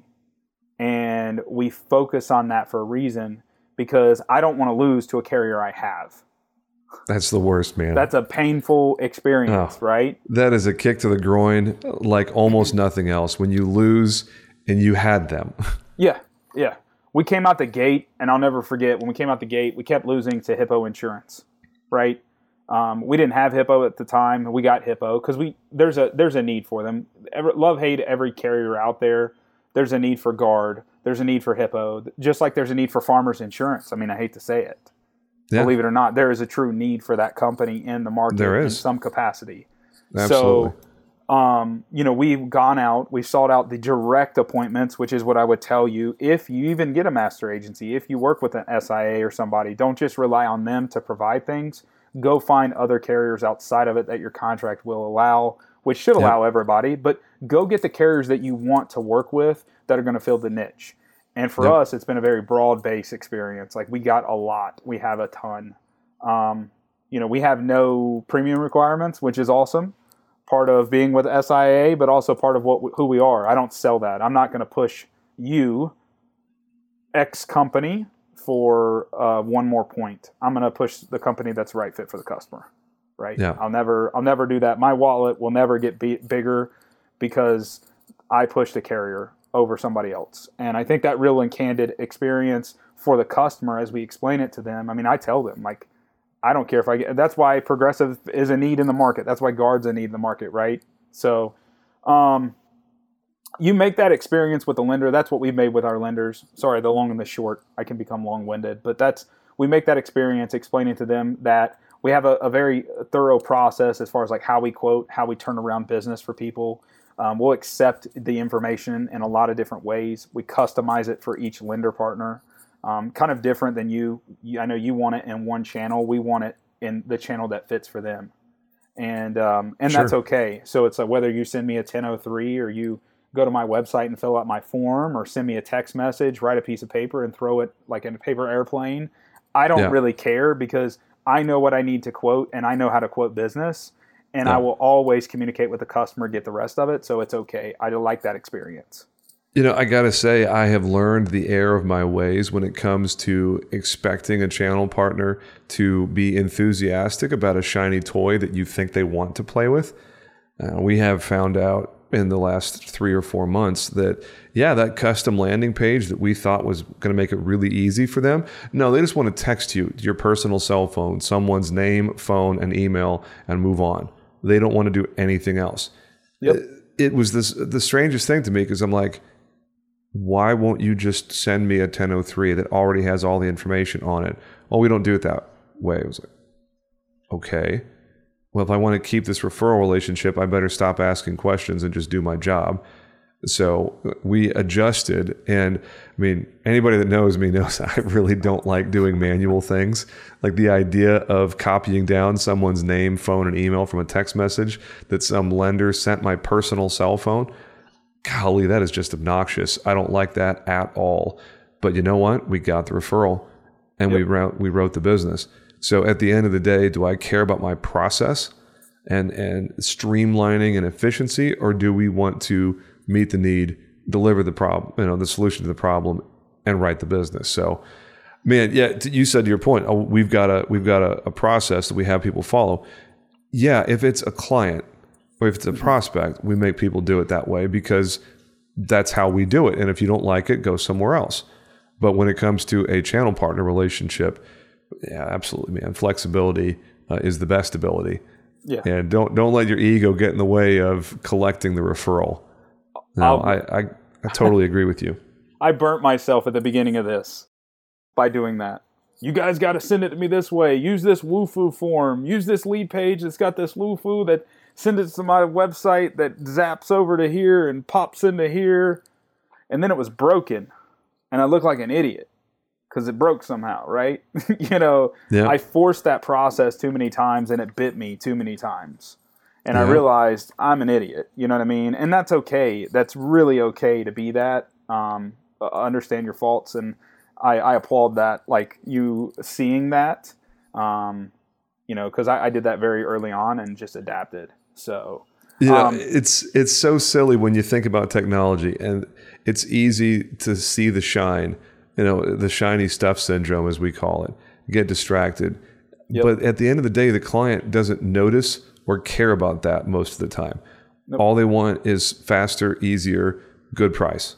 And we focus on that for a reason, because I don't want to lose to a carrier I have. That's the worst, man. That's a painful experience, right? That is a kick to the groin like almost nothing else when you lose and you had them. Yeah. We came out the gate, and I'll never forget, when we came out the gate, we kept losing to Hippo Insurance, right? We didn't have Hippo at the time. We got Hippo because there's a need for them. Love, hate every carrier out there. There's a need for Guard. There's a need for Hippo, just like there's a need for Farmers Insurance. I mean, I hate to say it. Yeah. Believe it or not, there is a true need for that company in the market in some capacity. Absolutely. So, we've gone out, we've sought out the direct appointments, which is what I would tell you. If you even get a master agency, if you work with an SIA or somebody, don't just rely on them to provide things. Go find other carriers outside of it that your contract will allow, which should allow everybody, but go get the carriers that you want to work with that are going to fill the niche. And for us, it's been a very broad-based experience. Like, we got a lot. We have a ton. We have no premium requirements, which is awesome. Part of being with SIA, but also part of who we are. I don't sell that. I'm not going to push you, X company, for one more point. I'm going to push the company that's the right fit for the customer, right? Yeah. I'll never do that. My wallet will never get bigger because I push the carrier over somebody else. And I think that real and candid experience for the customer as we explain it to them, I mean, I tell them, like, I don't care if I get, that's why Progressive is a need in the market. That's why Guard's a need in the market, right? So you make that experience with the lender. That's what we've made with our lenders. Sorry, the long and the short. I can become long-winded, but we make that experience explaining to them that we have a very thorough process as far as like how we quote, how we turn around business for people. We'll accept the information in a lot of different ways. We customize it for each lender partner. Kind of different than you. I know you want it in one channel. We want it in the channel that fits for them. And that's okay. So it's whether you send me a 1003 or you go to my website and fill out my form or send me a text message, write a piece of paper and throw it like in a paper airplane. I don't really care because I know what I need to quote and I know how to quote business. And I will always communicate with the customer, get the rest of it. So it's okay. I like that experience. I got to say, I have learned the error of my ways when it comes to expecting a channel partner to be enthusiastic about a shiny toy that you think they want to play with. We have found out in the last 3 or 4 months that, that custom landing page that we thought was going to make it really easy for them. No, they just want to text you, your personal cell phone, someone's name, phone, and email, and move on. They don't want to do anything else. Yep. It was the strangest thing to me because I'm like, why won't you just send me a 1003 that already has all the information on it? Oh, we don't do it that way. I was like, okay. Well, if I want to keep this referral relationship, I better stop asking questions and just do my job. So we adjusted, and I mean, anybody that knows me knows I really don't like doing manual things. Like the idea of copying down someone's name, phone, and email from a text message that some lender sent my personal cell phone, golly, that is just obnoxious. I don't like that at all. But you know what? We got the referral, and we wrote the business. So at the end of the day, do I care about my process and streamlining and efficiency, or do we want to meet the need, deliver the problem, the solution to the problem, and write the business? So, man, yeah, you said to your point, we've got a process that we have people follow. Yeah, if it's a client or if it's a prospect, we make people do it that way because that's how we do it. And if you don't like it, go somewhere else. But when it comes to a channel partner relationship, yeah, absolutely, man. Flexibility is the best ability. Yeah, and don't let your ego get in the way of collecting the referral. No, I totally agree with you. I burnt myself at the beginning of this by doing that. You guys got to send it to me this way. Use this WooFoo form. Use this lead page that's got this WooFoo that sends it to my website that zaps over to here and pops into here. And then it was broken. And I looked like an idiot because it broke somehow, right? Yeah. I forced that process too many times and it bit me too many times. And I realized I'm an idiot, you know what I mean? And that's okay. That's really okay to be that. Understand your faults. And I applaud that, like you seeing that, because I did that very early on and just adapted. So yeah, it's so silly when you think about technology, and it's easy to see the shine, the shiny stuff syndrome, as we call it, get distracted. Yep. But at the end of the day, the client doesn't notice or care about that most of the time. Nope. All they want is faster, easier, good price.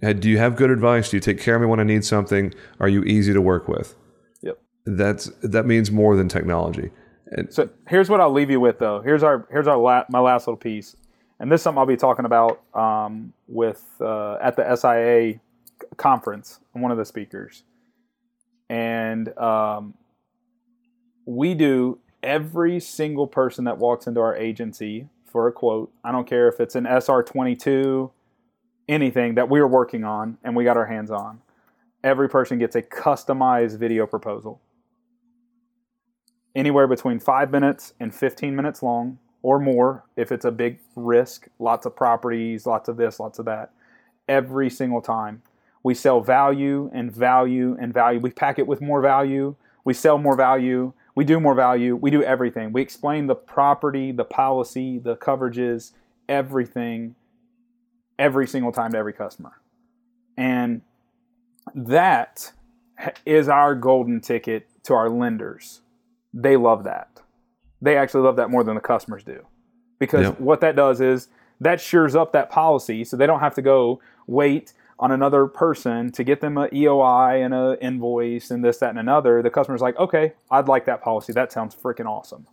Do you have good advice? Do you take care of me when I need something? Are you easy to work with? Yep. That means more than technology. And so here's what I'll leave you with, though. Here's my last little piece, and this is something I'll be talking about at the SIA conference. I'm one of the speakers, and we do. Every single person that walks into our agency for a quote, I don't care if it's an SR22, anything that we are working on and we got our hands on, every person gets a customized video proposal. Anywhere between 5 minutes and 15 minutes long or more if it's a big risk, lots of properties, lots of this, lots of that. Every single time. We sell value and value and value. We pack it with more value. We sell more value. We do more value. We do everything. We explain the property, the policy, the coverages, everything, every single time to every customer. And that is our golden ticket to our lenders. They love that. They actually love that more than the customers do. Because what that does is that shores up that policy so they don't have to go wait on another person to get them an EOI and an invoice and this, that, and another. The customer's like, okay, I'd like that policy. That sounds freaking awesome.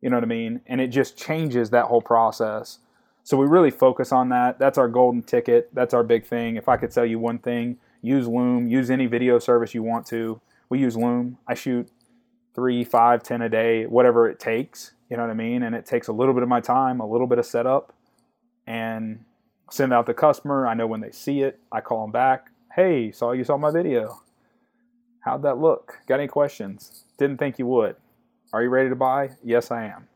You know what I mean? And it just changes that whole process. So we really focus on that. That's our golden ticket. That's our big thing. If I could tell you one thing, use Loom. Use any video service you want to. We use Loom. I shoot 3, 5, 10 a day, whatever it takes. You know what I mean? And it takes a little bit of my time, a little bit of setup, and send out the customer. I know when they see it, I call them back. Hey, you saw my video. How'd that look? Got any questions? Didn't think you would. Are you ready to buy? Yes, I am.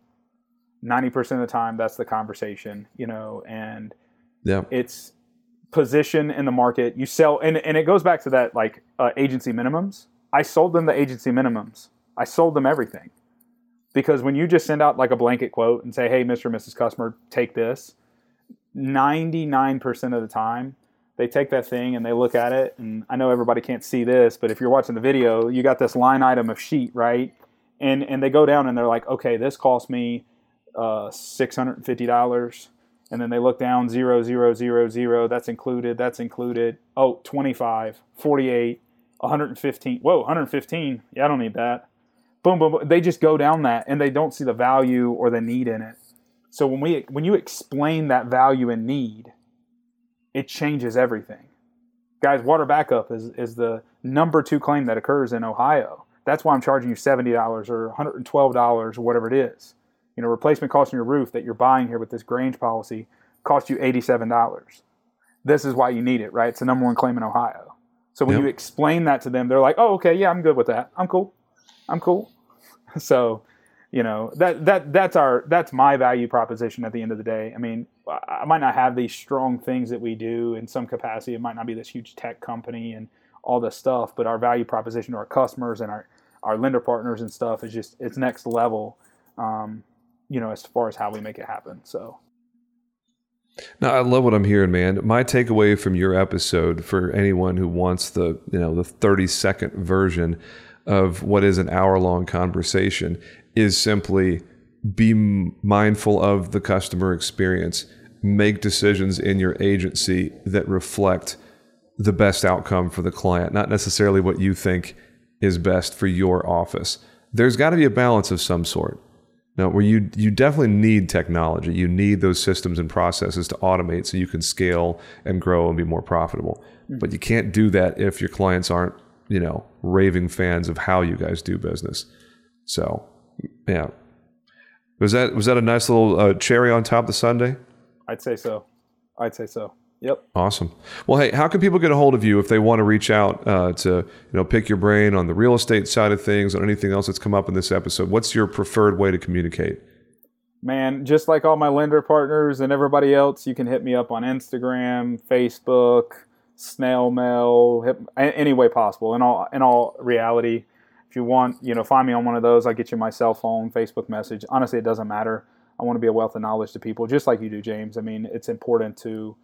90% of the time, that's the conversation, and it's position in the market. You sell, and it goes back to that, like agency minimums. I sold them the agency minimums. I sold them everything. Because when you just send out like a blanket quote and say, hey, Mr. and Mrs. Customer, take this, 99% of the time, they take that thing and they look at it. And I know everybody can't see this, but if you're watching the video, you got this line item of sheet, right? And they go down and they're like, okay, this cost me $650. And then they look down, 0, 0, 0, 0. That's included. Oh, 25, 48, 115. Whoa, 115. Yeah, I don't need that. Boom, boom, boom. They just go down that and they don't see the value or the need in it. So when you explain that value and need, it changes everything. Guys, water backup is the number 2 claim that occurs in Ohio. That's why I'm charging you $70 or $112 or whatever it is. Replacement cost on your roof that you're buying here with this Grange policy costs you $87. this is why you need it, right? It's the number one claim in Ohio. So when you explain that to them, they're like, oh, okay, yeah, I'm good with that. I'm cool. So, you know, that's my value proposition at the end of the day. I mean, I might not have these strong things that we do in some capacity. It might not be this huge tech company and all this stuff, but our value proposition to our customers and our lender partners and stuff is just, it's next level, you know, as far as how we make it happen. So. No, I love what I'm hearing, man. My takeaway from your episode for anyone who wants the, you know, the 30-second version of what is an hour-long conversation is simply be mindful of the customer experience. Make decisions in your agency that reflect the best outcome for the client, not necessarily what you think is best for your office. There's got to be a balance of some sort. Now, where you definitely need technology. You need those systems and processes to automate so you can scale and grow and be more profitable. But you can't do that if your clients aren't, you know, raving fans of how you guys do business. So, yeah. Was that a nice little cherry on top of the sundae? I'd say so. Yep. Awesome. Well, hey, how can people get a hold of you if they want to reach out to, you know, pick your brain on the real estate side of things, on anything else that's come up in this episode? What's your preferred way to communicate? Man, just like all my lender partners and everybody else, you can hit me up on Instagram, Facebook, snail mail, any way possible. In all reality, if you want, you know, find me on one of those. I'll get you my cell phone, Facebook message. Honestly, it doesn't matter. I want to be a wealth of knowledge to people, just like you do, James. I mean, it's important to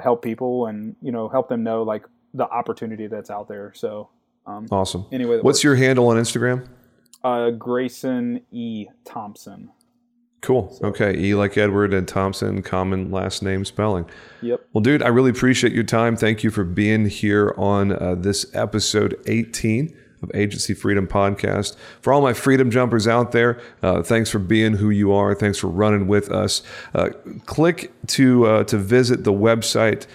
help people and, you know, help them know like the opportunity that's out there. So awesome. Anyway, what's your handle on Instagram? Grayson E. Thompson. Cool. So, okay. E like Edward and Thompson, common last name spelling. Yep. Well, dude, I really appreciate your time. Thank you for being here on this episode 18 of Agency Freedom Podcast. For all my freedom jumpers out there, thanks for being who you are. Thanks for running with us. Click to visit the website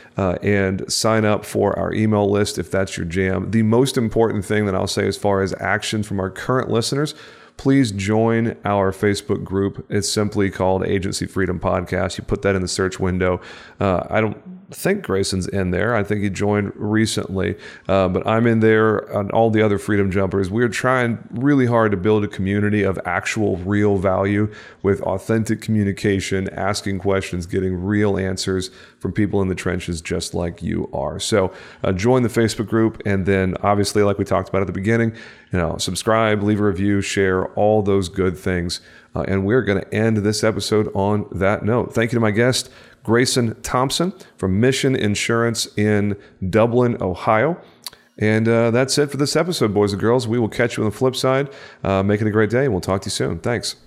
and sign up for our email list if that's your jam. The most important thing that I'll say as far as action from our current listeners, please join our Facebook group. It's simply called Agency Freedom Podcast. You put that in the search window. I don't think Grayson's in there. I think he joined recently, but I'm in there and all the other Freedom Jumpers. We're trying really hard to build a community of actual real value with authentic communication, asking questions, getting real answers from people in the trenches just like you are. So join the Facebook group. And then obviously, like we talked about at the beginning, you know, subscribe, leave a review, share, all those good things. And we're going to end this episode on that note. Thank you to my guest, Grayson Thompson from Mission Insurance in Dublin, Ohio. And that's it for this episode, boys and girls. We will catch you on the flip side. Make it a great day, and we'll talk to you soon. Thanks.